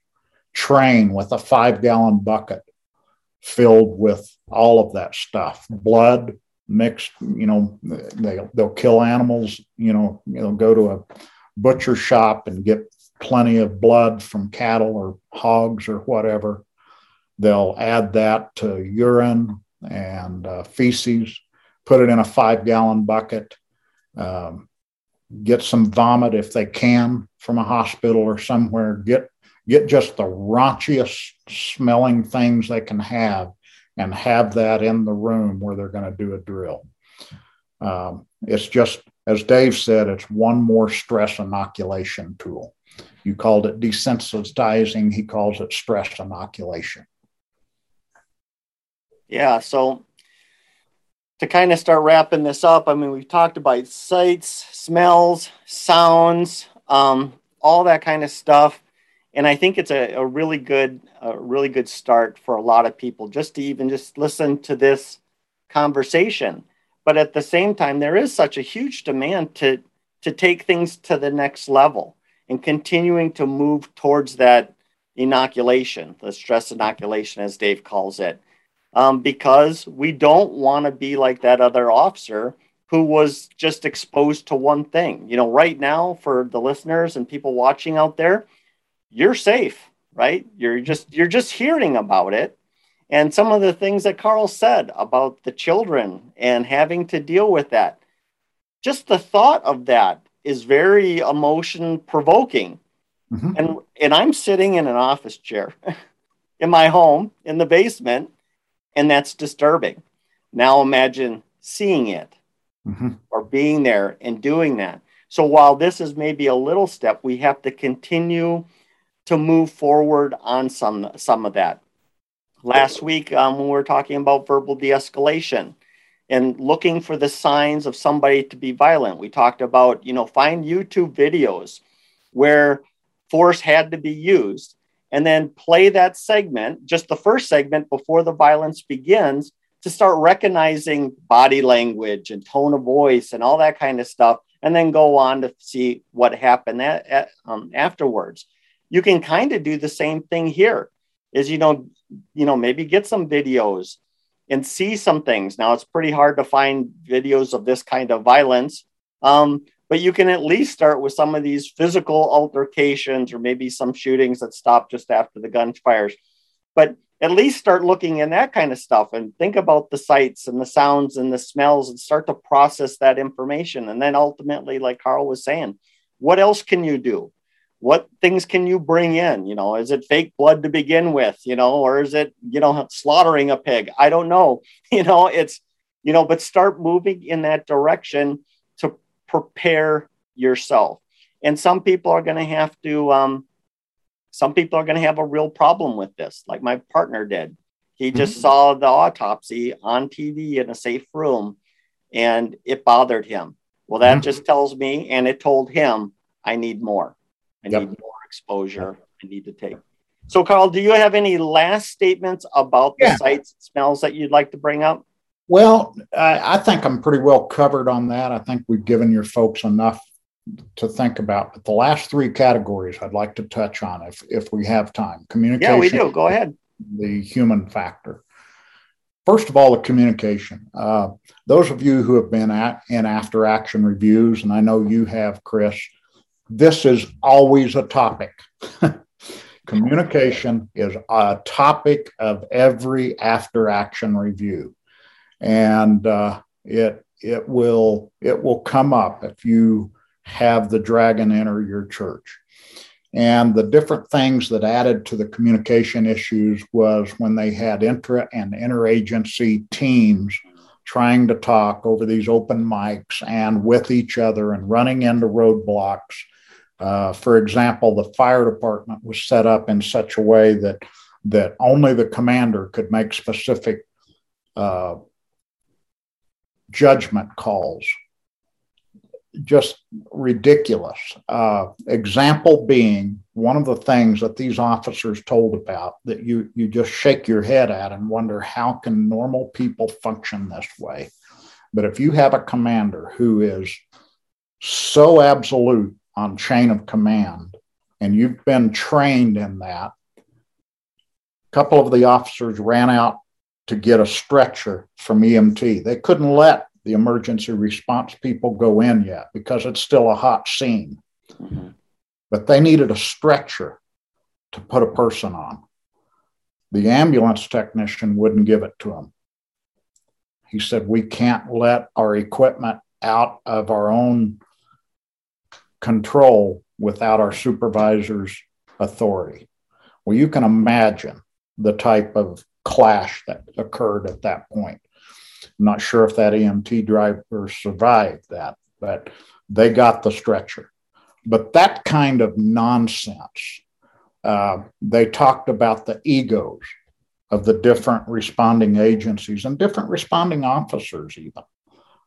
train with a 5-gallon bucket filled with all of that stuff, blood mixed, they'll kill animals, go to a butcher shop and get plenty of blood from cattle or hogs or whatever. They'll add that to urine and feces, put it in a 5-gallon bucket, get some vomit if they can from a hospital or somewhere, get get just the raunchiest smelling things they can have and have that in the room where they're going to do a drill. It's just, as Dave said, it's one more stress inoculation tool. You called it desensitizing. He calls it stress inoculation. Yeah, so to kind of start wrapping this up, I mean, we've talked about sights, smells, sounds, all that kind of stuff. And I think it's a really good start for a lot of people just to even just listen to this conversation. But at the same time, there is such a huge demand to take things to the next level and continuing to move towards that inoculation, the stress inoculation, as Dave calls it. Because we don't want to be like that other officer who was just exposed to one thing. You know, right now for the listeners and people watching out there, you're safe, right? You're just hearing about it. And some of the things that Carl said about the children and having to deal with that, just the thought of that is very emotion provoking. Mm-hmm. And I'm sitting in an office chair in my home in the basement. And that's disturbing. Now imagine seeing it mm-hmm. or being there and doing that. So while this is maybe a little step, we have to continue to move forward on some of that. Last week, when we were talking about verbal de-escalation and looking for the signs of somebody to be violent, we talked about, you know, find YouTube videos where force had to be used. And then play that segment, just the first segment before the violence begins, to start recognizing body language and tone of voice and all that kind of stuff, and then go on to see what happened afterwards. You can kind of do the same thing here is, you know, maybe get some videos and see some things. Now, it's pretty hard to find videos of this kind of violence, but you can at least start with some of these physical altercations or maybe some shootings that stop just after the gunfires. But at least start looking in that kind of stuff and think about the sights and the sounds and the smells and start to process that information. And then ultimately, like Carl was saying, what else can you do? What things can you bring in? You know, is it fake blood to begin with, you know, or is it, you know, slaughtering a pig? I don't know, you know, it's, you know, but start moving in that direction to prepare yourself. And some people are going to have to, some people are going to have a real problem with this. Like my partner did. He just mm-hmm. saw the autopsy on TV in a safe room and it bothered him. Well, that mm-hmm. just tells me, and it told him, I need more. I yep. need more exposure. I need to take. So Carl, do you have any last statements about the sights and smells that you'd like to bring up? Well, I think I'm pretty well covered on that. I think we've given your folks enough to think about. But the last three categories I'd like to touch on if we have time. Communication. Yeah, we do. Go ahead. The human factor. First of all, the communication. Those of you who have been in after action reviews, and I know you have, Chris, this is always a topic. Communication is a topic of every after action review. And it will come up if you have the dragon enter your church. And the different things that added to the communication issues was when they had intra and interagency teams trying to talk over these open mics and with each other and running into roadblocks. For example, the fire department was set up in such a way that only the commander could make specific judgment calls. Just ridiculous. Example being one of the things that these officers told about that you just shake your head at and wonder how can normal people function this way. But if you have a commander who is so absolute on chain of command and you've been trained in that, a couple of the officers ran out to get a stretcher from EMT. They couldn't let the emergency response people go in yet because it's still a hot scene. Mm-hmm. But they needed a stretcher to put a person on. The ambulance technician wouldn't give it to him. He said, we can't let our equipment out of our own control without our supervisor's authority. Well, you can imagine the type of clash that occurred at that point. I'm not sure if that EMT driver survived that, but they got the stretcher. But that kind of nonsense, they talked about the egos of the different responding agencies and different responding officers even.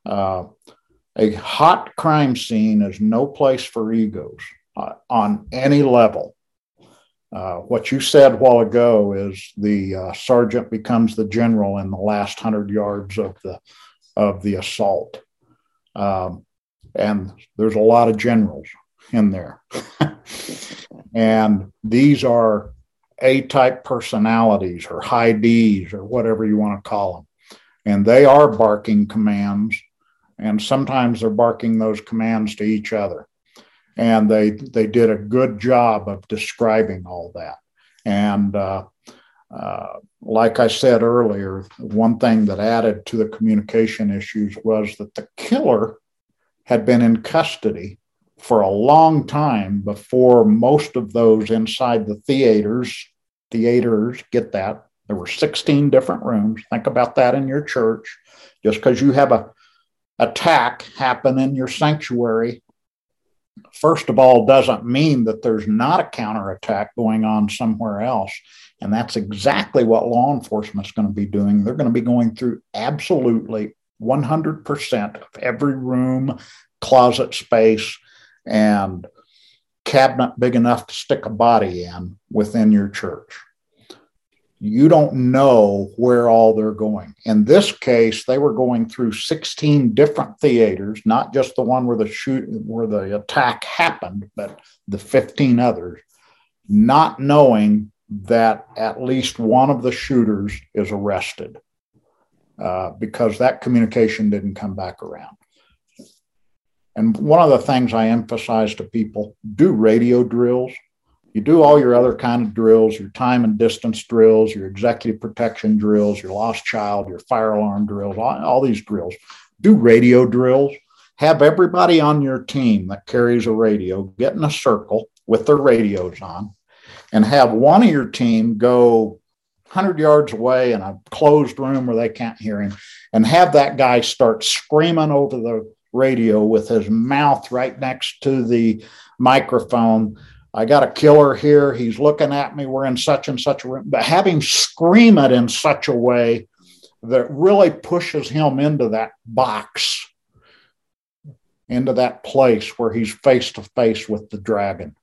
A hot crime scene is no place for egos on any level. What you said a while ago is the sergeant becomes the general in the last 100 yards of the assault. And there's a lot of generals in there. And these are A-type personalities or high Ds or whatever you want to call them. And they are barking commands. And sometimes they're barking those commands to each other. And they did a good job of describing all that. And like I said earlier, one thing that added to the communication issues was that the killer had been in custody for a long time before most of those inside the theaters, get that. There were 16 different rooms. Think about that in your church. Just because you have a attack happen in your sanctuary, first of all, doesn't mean that there's not a counterattack going on somewhere else. And that's exactly what law enforcement is going to be doing. They're going to be going through absolutely 100% of every room, closet space, and cabinet big enough to stick a body in within your church. You don't know where all they're going. In this case, they were going through 16 different theaters, not just the one where the attack happened, but the 15 others, not knowing that at least one of the shooters is arrested because that communication didn't come back around. And one of the things I emphasize to people, do radio drills. You do all your other kind of drills, your time and distance drills, your executive protection drills, your lost child, your fire alarm drills, all these drills. Do radio drills. Have everybody on your team that carries a radio get in a circle with their radios on and have one of your team go 100 yards away in a closed room where they can't hear him and have that guy start screaming over the radio with his mouth right next to the microphone, "I got a killer here. He's looking at me. We're in such and such a room." But have him scream it in such a way that really pushes him into that box, into that place where he's face to face with the dragon.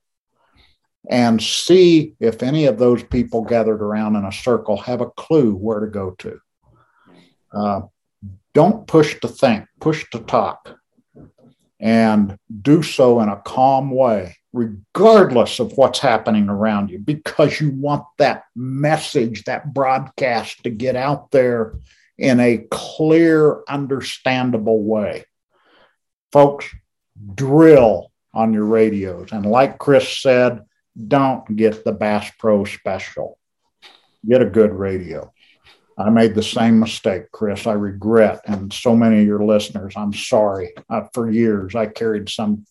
And see if any of those people gathered around in a circle have a clue where to go to. Don't push to think, push to talk. And do so in a calm way, regardless of what's happening around you, because you want that message, that broadcast to get out there in a clear, understandable way. Folks, drill on your radios. And like Chris said, don't get the Bass Pro Special. Get a good radio. I made the same mistake, Chris. I regret, and so many of your listeners, I'm sorry. For years, I carried some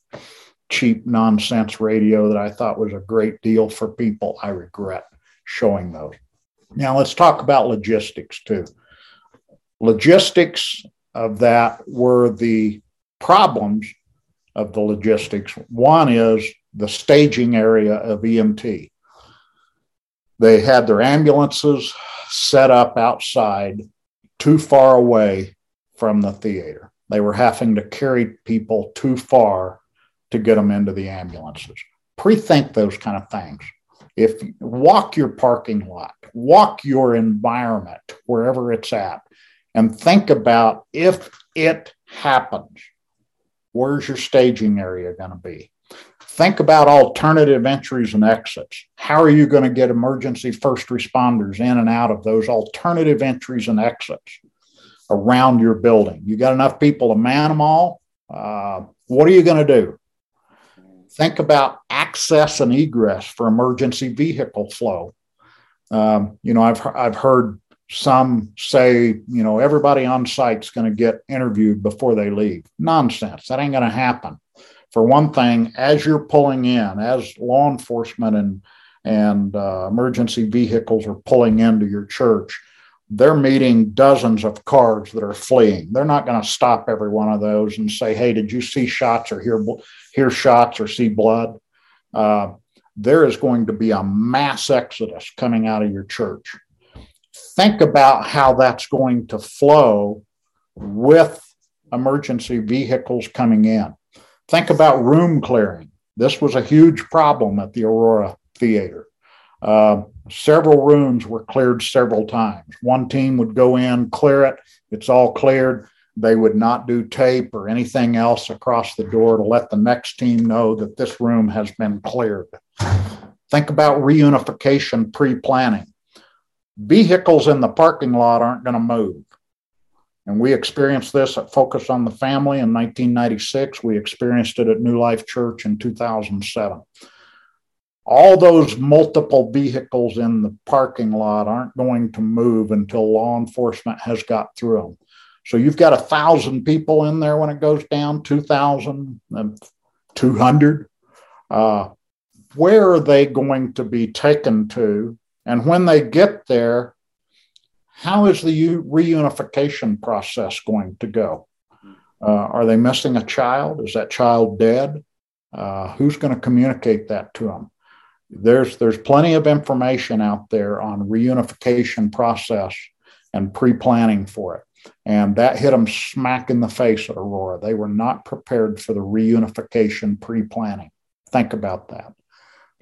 cheap nonsense radio that I thought was a great deal for people. I regret showing those. Now let's talk about logistics too. Logistics of that were the problems of the logistics. One is the staging area of EMT. They had their ambulances set up outside too far away from the theater. They were having to carry people too far to get them into the ambulances. Pre-think those kind of things. If walk your parking lot, walk your environment, wherever it's at, and think about if it happens, where's your staging area going to be? Think about alternative entries and exits. How are you going to get emergency first responders in and out of those alternative entries and exits around your building? You got enough people to man them all? What are you going to do? Think about access and egress for emergency vehicle flow. I've heard some say, everybody on site's going to get interviewed before they leave. Nonsense. That ain't going to happen. For one thing, as you're pulling in, as law enforcement and, and emergency vehicles are pulling into your church, they're meeting dozens of cars that are fleeing. They're not going to stop every one of those and say, hey, did you see shots or hear shots or see blood? There is going to be a mass exodus coming out of your church. Think about how that's going to flow with emergency vehicles coming in. Think about room clearing. This was a huge problem at the Aurora Theater. Several rooms were cleared several times. One team would go in, clear it. It's all cleared. They would not do tape or anything else across the door to let the next team know that this room has been cleared. Think about reunification pre-planning. Vehicles in the parking lot aren't going to move. And we experienced this at Focus on the Family in 1996. We experienced it at New Life Church in 2007. All those multiple vehicles in the parking lot aren't going to move until law enforcement has got through them. So you've got 1,000 people in there when it goes down, 2,000, 200. Where are they going to be taken to? And when they get there, how is the reunification process going to go? Are they missing a child? Is that child dead? Who's going to communicate that to them? There's plenty of information out there on reunification process and pre-planning for it. And that hit them smack in the face at Aurora. They were not prepared for the reunification pre-planning. Think about that.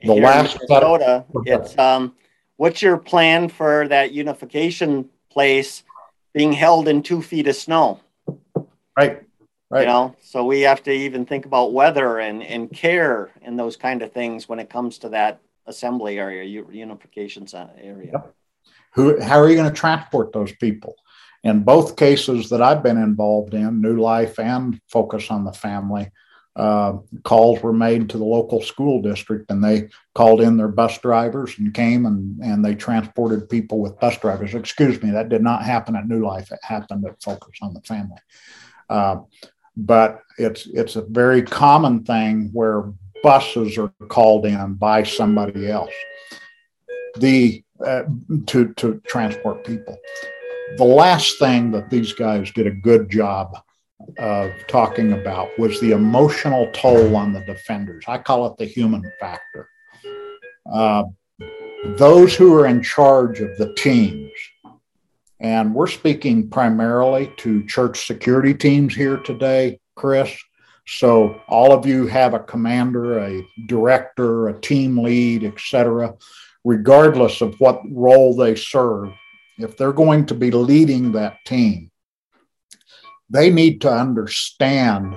The here last in Minnesota, it's what's your plan for that unification place being held in 2 feet of snow? Right. You know, so we have to even think about weather and care and those kind of things when it comes to that assembly area, unification area. Yep. How are you going to transport those people? In both cases that I've been involved in, New Life and Focus on the Family, calls were made to the local school district, and they called in their bus drivers and came and they transported people with bus drivers. Excuse me, that did not happen at New Life. It happened at Focus on the Family. But it's a very common thing where buses are called in by somebody else to transport people. The last thing that these guys did a good job of talking about was the emotional toll on the defenders. I call it the human factor. Those who are in charge of the teams, and we're speaking primarily to church security teams here today, Chris. So all of you have a commander, a director, a team lead, etc. Regardless of what role they serve, if they're going to be leading that team, they need to understand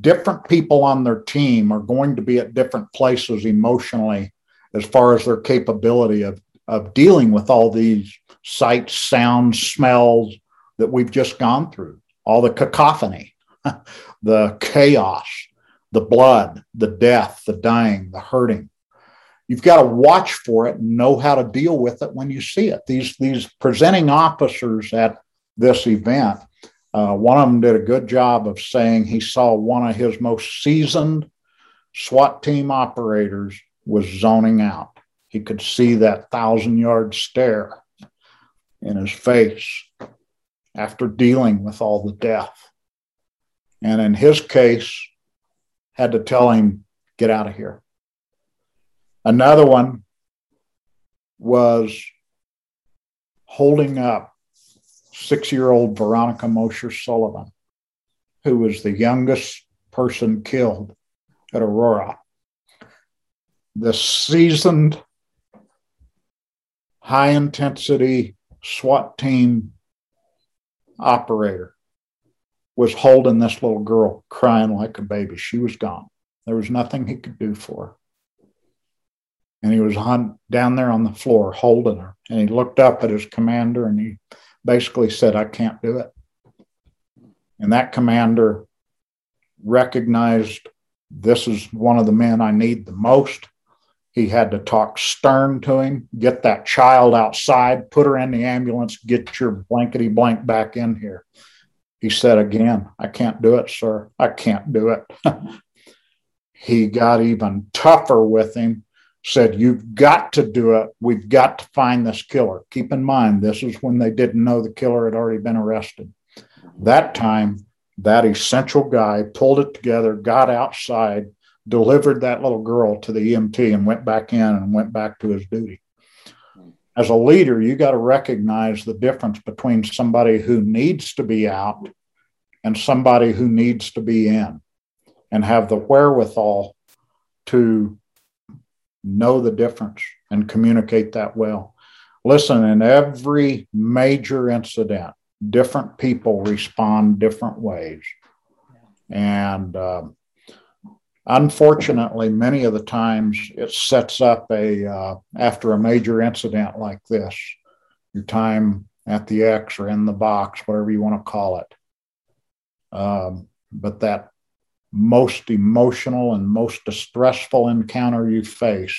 different people on their team are going to be at different places emotionally as far as their capability of dealing with all these sights, sounds, smells that we've just gone through, all the cacophony, the chaos, the blood, the death, the dying, the hurting. You've got to watch for it and know how to deal with it when you see it. These presenting officers at this event, one of them did a good job of saying he saw one of his most seasoned SWAT team operators was zoning out. He could see that 1,000-yard stare in his face after dealing with all the death. And in his case, had to tell him, get out of here. Another one was holding up six-year-old Veronica Mosher Sullivan, who was the youngest person killed at Aurora. The seasoned, high-intensity SWAT team operator was holding this little girl, crying like a baby. She was gone. There was nothing he could do for her. And he was down there on the floor holding her. And he looked up at his commander and he basically said, I can't do it. And that commander recognized this is one of the men I need the most. He had to talk stern to him, get that child outside, put her in the ambulance, get your blankety blank back in here. He said again, I can't do it, sir. I can't do it. He got even tougher with him said, you've got to do it. We've got to find this killer. Keep in mind, this is when they didn't know the killer had already been arrested. That time, that essential guy pulled it together, got outside, delivered that little girl to the EMT, and went back in and went back to his duty. As a leader, you got to recognize the difference between somebody who needs to be out and somebody who needs to be in, and have the wherewithal to know the difference and communicate that well. Listen, in every major incident, different people respond different ways. And unfortunately, many of the times it sets up after a major incident like this, your time at the X or in the box, whatever you want to call it. But that most emotional and most distressful encounter you face,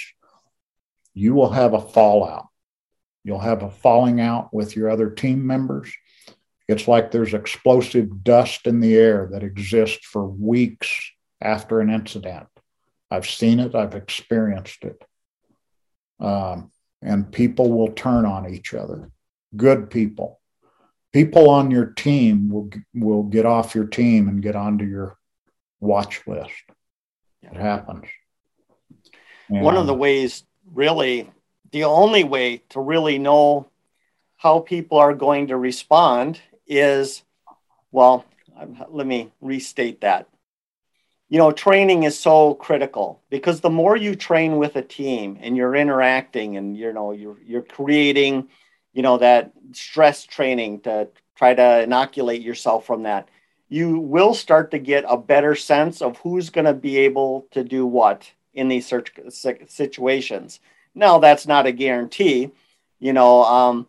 you will have a fallout. You'll have a falling out with your other team members. It's like there's explosive dust in the air that exists for weeks after an incident. I've seen it. I've experienced it. And people will turn on each other. Good people. People on your team will get off your team and get onto your watch list. It happens. And one of the ways, really, the only way to really know how people are going to respond is, well, let me restate that. You know, training is so critical, because the more you train with a team and you're interacting and, you know, you're creating, you know, that stress training to try to inoculate yourself from that, you will start to get a better sense of who's going to be able to do what in these situations. Now, that's not a guarantee. You know,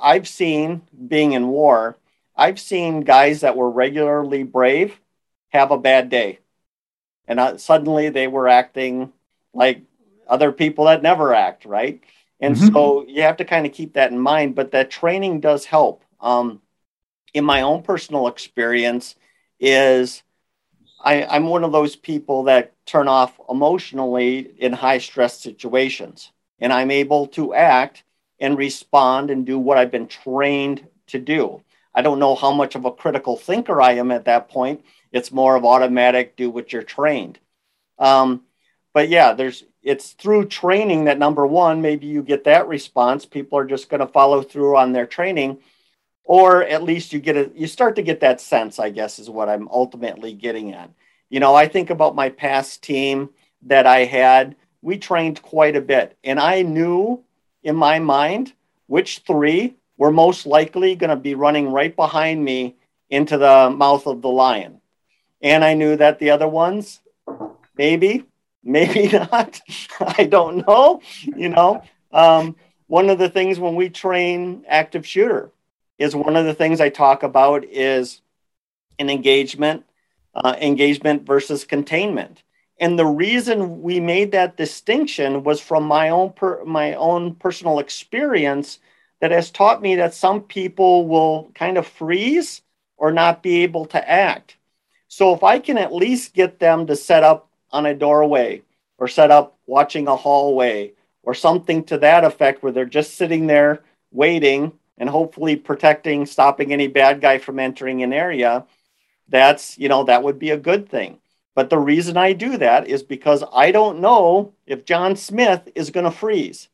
I've seen, being in war, I've seen guys that were regularly brave have a bad day. And suddenly they were acting like other people that never act, right? And so you have to kind of keep that in mind, but that training does help. In my own personal experience is I'm one of those people that turn off emotionally in high stress situations, and I'm able to act and respond and do what I've been trained to do. I don't know how much of a critical thinker I am at that point. It's more of automatic, do what you're trained. But yeah, it's through training that, number one, maybe you get that response. People are just going to follow through on their training, or at least you start to get that sense, I guess, is what I'm ultimately getting at. You know, I think about my past team that I had. We trained quite a bit, and I knew in my mind which three were most likely going to be running right behind me into the mouth of the lion. And I knew that the other ones, maybe not. I don't know. You know, one of the things when we train active shooter is one of the things I talk about is an engagement versus containment. And the reason we made that distinction was from my own personal experience that has taught me that some people will kind of freeze or not be able to act. So if I can at least get them to set up on a doorway or set up watching a hallway or something to that effect, where they're just sitting there waiting and hopefully stopping any bad guy from entering an area, that's, you know, that would be a good thing. But the reason I do that is because I don't know if John Smith is going to freeze.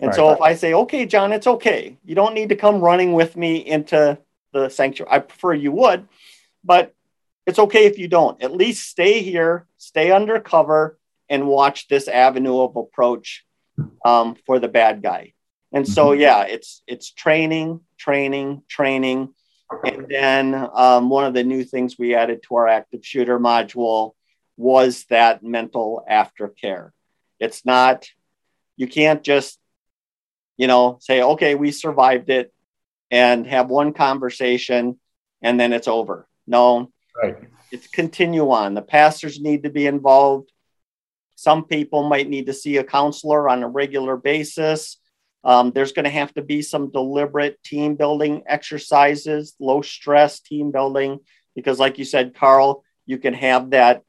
And right. So if I say, okay, John, it's okay. You don't need to come running with me into the sanctuary. I prefer you would, but it's okay if you don't. At least stay here, stay under cover, and watch this avenue of approach for the bad guy. And so, yeah, it's training. And then one of the new things we added to our active shooter module was that mental aftercare. It's not, you can't just, you know, say, okay, we survived it, and have one conversation and then it's over. No, right. It's continue on. The pastors need to be involved. Some people might need to see a counselor on a regular basis. There's going to have to be some deliberate team building exercises, low stress team building, because like you said, Carl, you can have that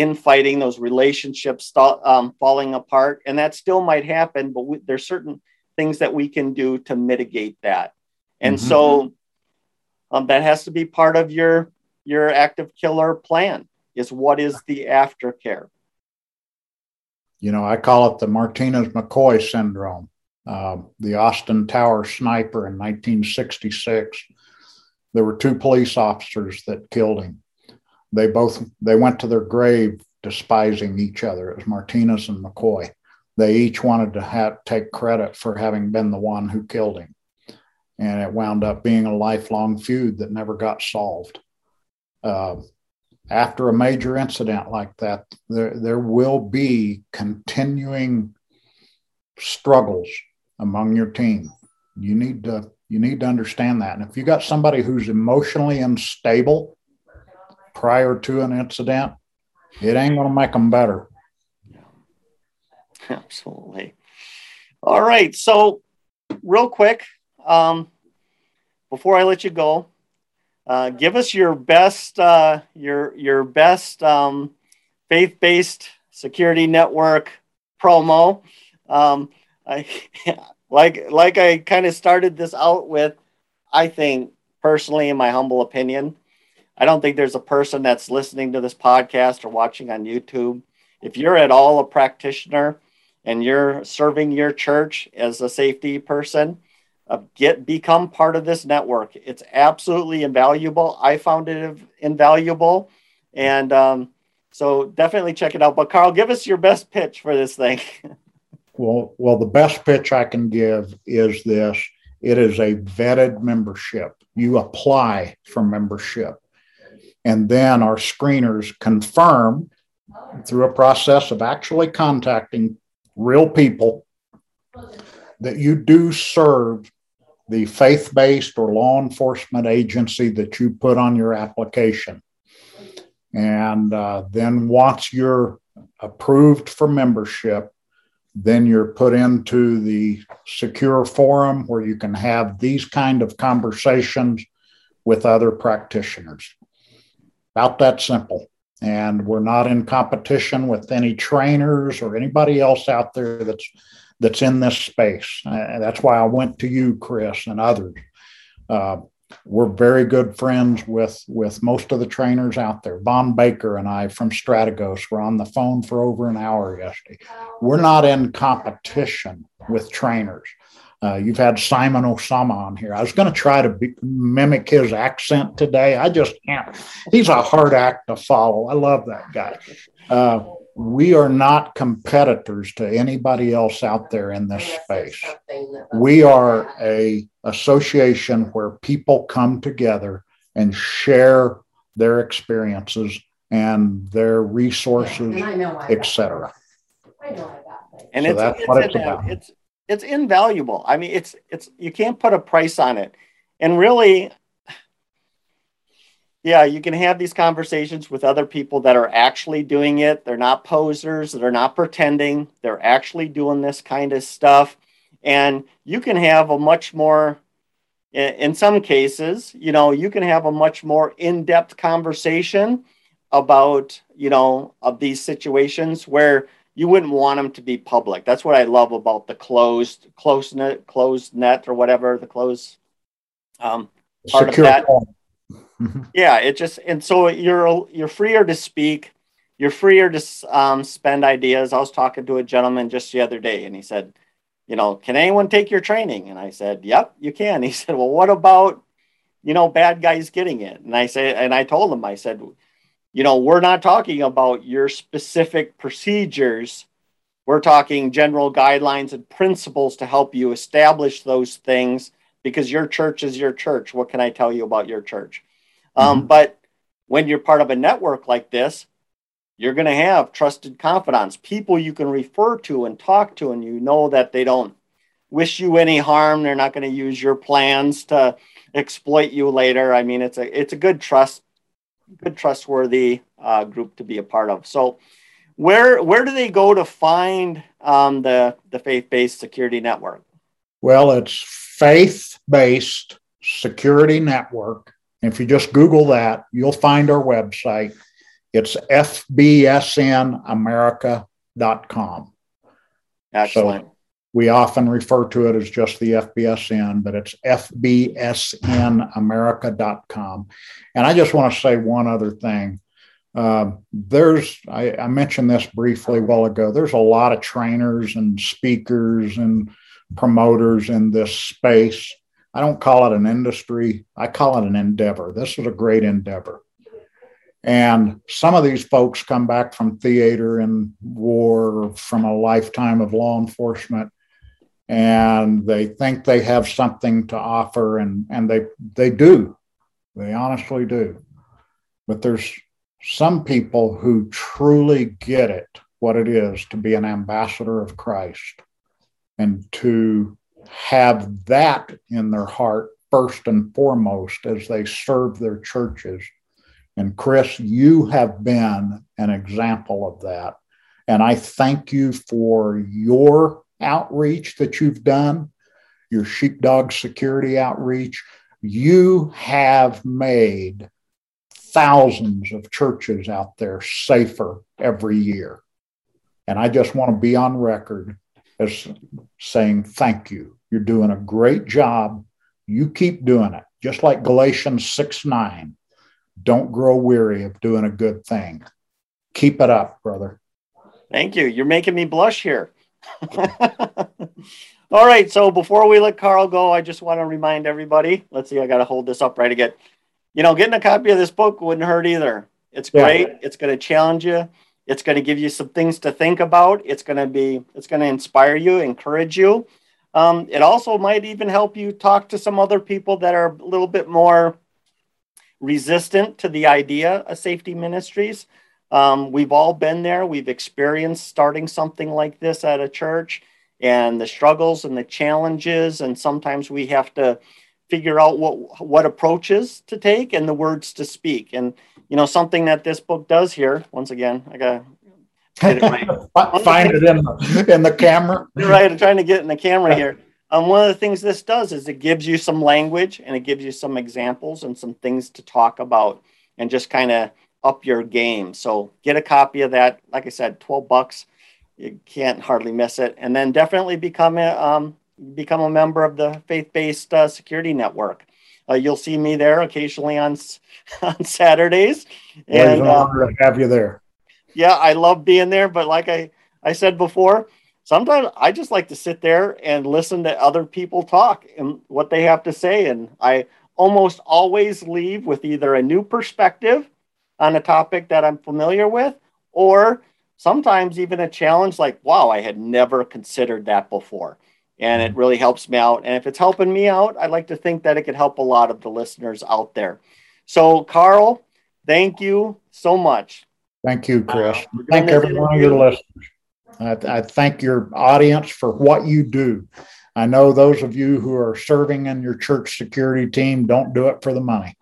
infighting, those relationships falling apart. And that still might happen, but there's certain things that we can do to mitigate that. And mm-hmm. so that has to be part of your active killer plan, is what is the aftercare? You know, I call it the Martinez-McCoy syndrome. The Austin Tower sniper in 1966, there were two police officers that killed him. They went to their grave despising each other. It was Martinez and McCoy. They each wanted to take credit for having been the one who killed him. And it wound up being a lifelong feud that never got solved. After a major incident like that, there will be continuing struggles among your team. You need to understand that. And if you got somebody who's emotionally unstable prior to an incident, it ain't going to make them better. Absolutely. All right. So real quick, before I let you go, give us your best, faith-based security network promo. Like I kind of started this out with, I think personally, in my humble opinion, I don't think there's a person that's listening to this podcast or watching on YouTube. If you're at all a practitioner and you're serving your church as a safety person, become part of this network. It's absolutely invaluable. I found it invaluable. And so definitely check it out. But Carl, give us your best pitch for this thing. Well, the best pitch I can give is this. It is a vetted membership. You apply for membership. And then our screeners confirm through a process of actually contacting real people that you do serve the faith-based or law enforcement agency that you put on your application. And then once you're approved for membership, then you're put into the secure forum where you can have these kind of conversations with other practitioners. About that simple. And we're not in competition with any trainers or anybody else out there that's in this space. That's why I went to you, Chris, and others. We're very good friends with most of the trainers out there. Von Baker and I from Stratagos were on the phone for over an hour yesterday. We're not in competition with trainers. You've had Simon Osama on here. I was going to try to mimic his accent today. I just can't. He's a hard act to follow. I love that guy. We are not competitors to anybody else out there in this space. We are an association where people come together and share their experiences and their resources, etc. And so that's what it's about. It's invaluable. I mean, it's you can't put a price on it. And really, yeah, you can have these conversations with other people that are actually doing it. They're not posers. They're not pretending. They're actually doing this kind of stuff. And you can have a much more, in some cases, you know, you can have a much more in-depth conversation about, you know, of these situations where you wouldn't want them to be public. That's what I love about the closed net or whatever, the closed part secure of that. Mm-hmm. Yeah, it just, and so you're freer to speak. You're freer to spend ideas. I was talking to a gentleman just the other day, and he said, you know, can anyone take your training? And I said, yep, you can. He said, well, what about, you know, bad guys getting it? And I told him, I said, you know, we're not talking about your specific procedures. We're talking general guidelines and principles to help you establish those things, because your church is your church. What can I tell you about your church? Mm-hmm. But when you're part of a network like this, you're going to have trusted confidants, people you can refer to and talk to, and you know that they don't wish you any harm. They're not going to use your plans to exploit you later. I mean, it's a good trustworthy group to be a part of. So where do they go to find the Faith-Based Security Network? Well, it's Faith-Based Security Network. And if you just Google that, you'll find our website. It's fbsnamerica.com. Excellent. So we often refer to it as just the FBSN, but it's fbsnamerica.com. And I just want to say one other thing. I mentioned this briefly a while ago, there's a lot of trainers and speakers and promoters in this space. I don't call it an industry. I call it an endeavor. This is a great endeavor. And some of these folks come back from theater and war, from a lifetime of law enforcement, and they think they have something to offer, and they do. They honestly do. But there's some people who truly get it, what it is to be an ambassador of Christ and to have that in their heart first and foremost as they serve their churches. And Chris, you have been an example of that. And I thank you for your outreach that you've done, your Sheepdog Security outreach. You have made thousands of churches out there safer every year. And I just want to be on record as saying thank you. You're doing a great job. You keep doing it. Just like Galatians 6, 9. Don't grow weary of doing a good thing. Keep it up, brother. Thank you. You're making me blush here. All right. So before we let Carl go, I just want to remind everybody. Let's see. I got to hold this up right again. You know, getting a copy of this book wouldn't hurt either. It's great. Yeah. It's going to challenge you. It's going to give you some things to think about. It's going to inspire you, encourage you. It also might even help you talk to some other people that are a little bit more resistant to the idea of safety ministries. We've all been there. We've experienced starting something like this at a church and the struggles and the challenges. And sometimes we have to figure out what approaches to take and the words to speak. And, you know, something that this book does here, once again, I got to get it right. Find it in the camera. You're right. I'm trying to get it in the camera here. One of the things this does is it gives you some language and it gives you some examples and some things to talk about and just kind of up your game. So get a copy of that. Like I said, $12. You can't hardly miss it. And then definitely become a member of the Faith-Based Security Network. You'll see me there occasionally on Saturdays. And to have you there. Yeah, I love being there. But like I said before, sometimes I just like to sit there and listen to other people talk and what they have to say. And I almost always leave with either a new perspective on a topic that I'm familiar with, or sometimes even a challenge like, wow, I had never considered that before. And it really helps me out. And if it's helping me out, I like to think that it could help a lot of the listeners out there. So, Carl, thank you so much. Thank you, Chris. Thank every one of your listeners. I thank your audience for what you do. I know those of you who are serving in your church security team don't do it for the money.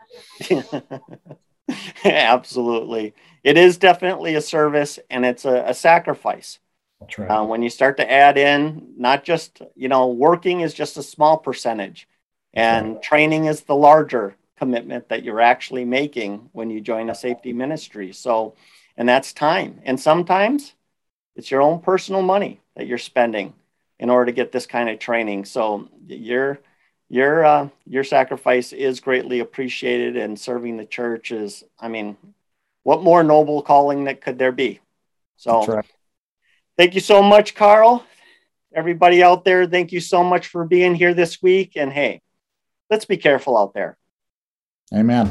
Absolutely. It is definitely a service and it's a sacrifice. That's right. When you start to add in, not just, you know, working is just a small percentage and training is the larger commitment that you're actually making when you join a safety ministry. So, and that's time. And sometimes it's your own personal money that you're spending in order to get this kind of training. So your sacrifice is greatly appreciated, and serving the church is, I mean, what more noble calling that could there be? So that's right. Thank you so much, Carl. Everybody out there, thank you so much for being here this week. And hey, let's be careful out there. Amen.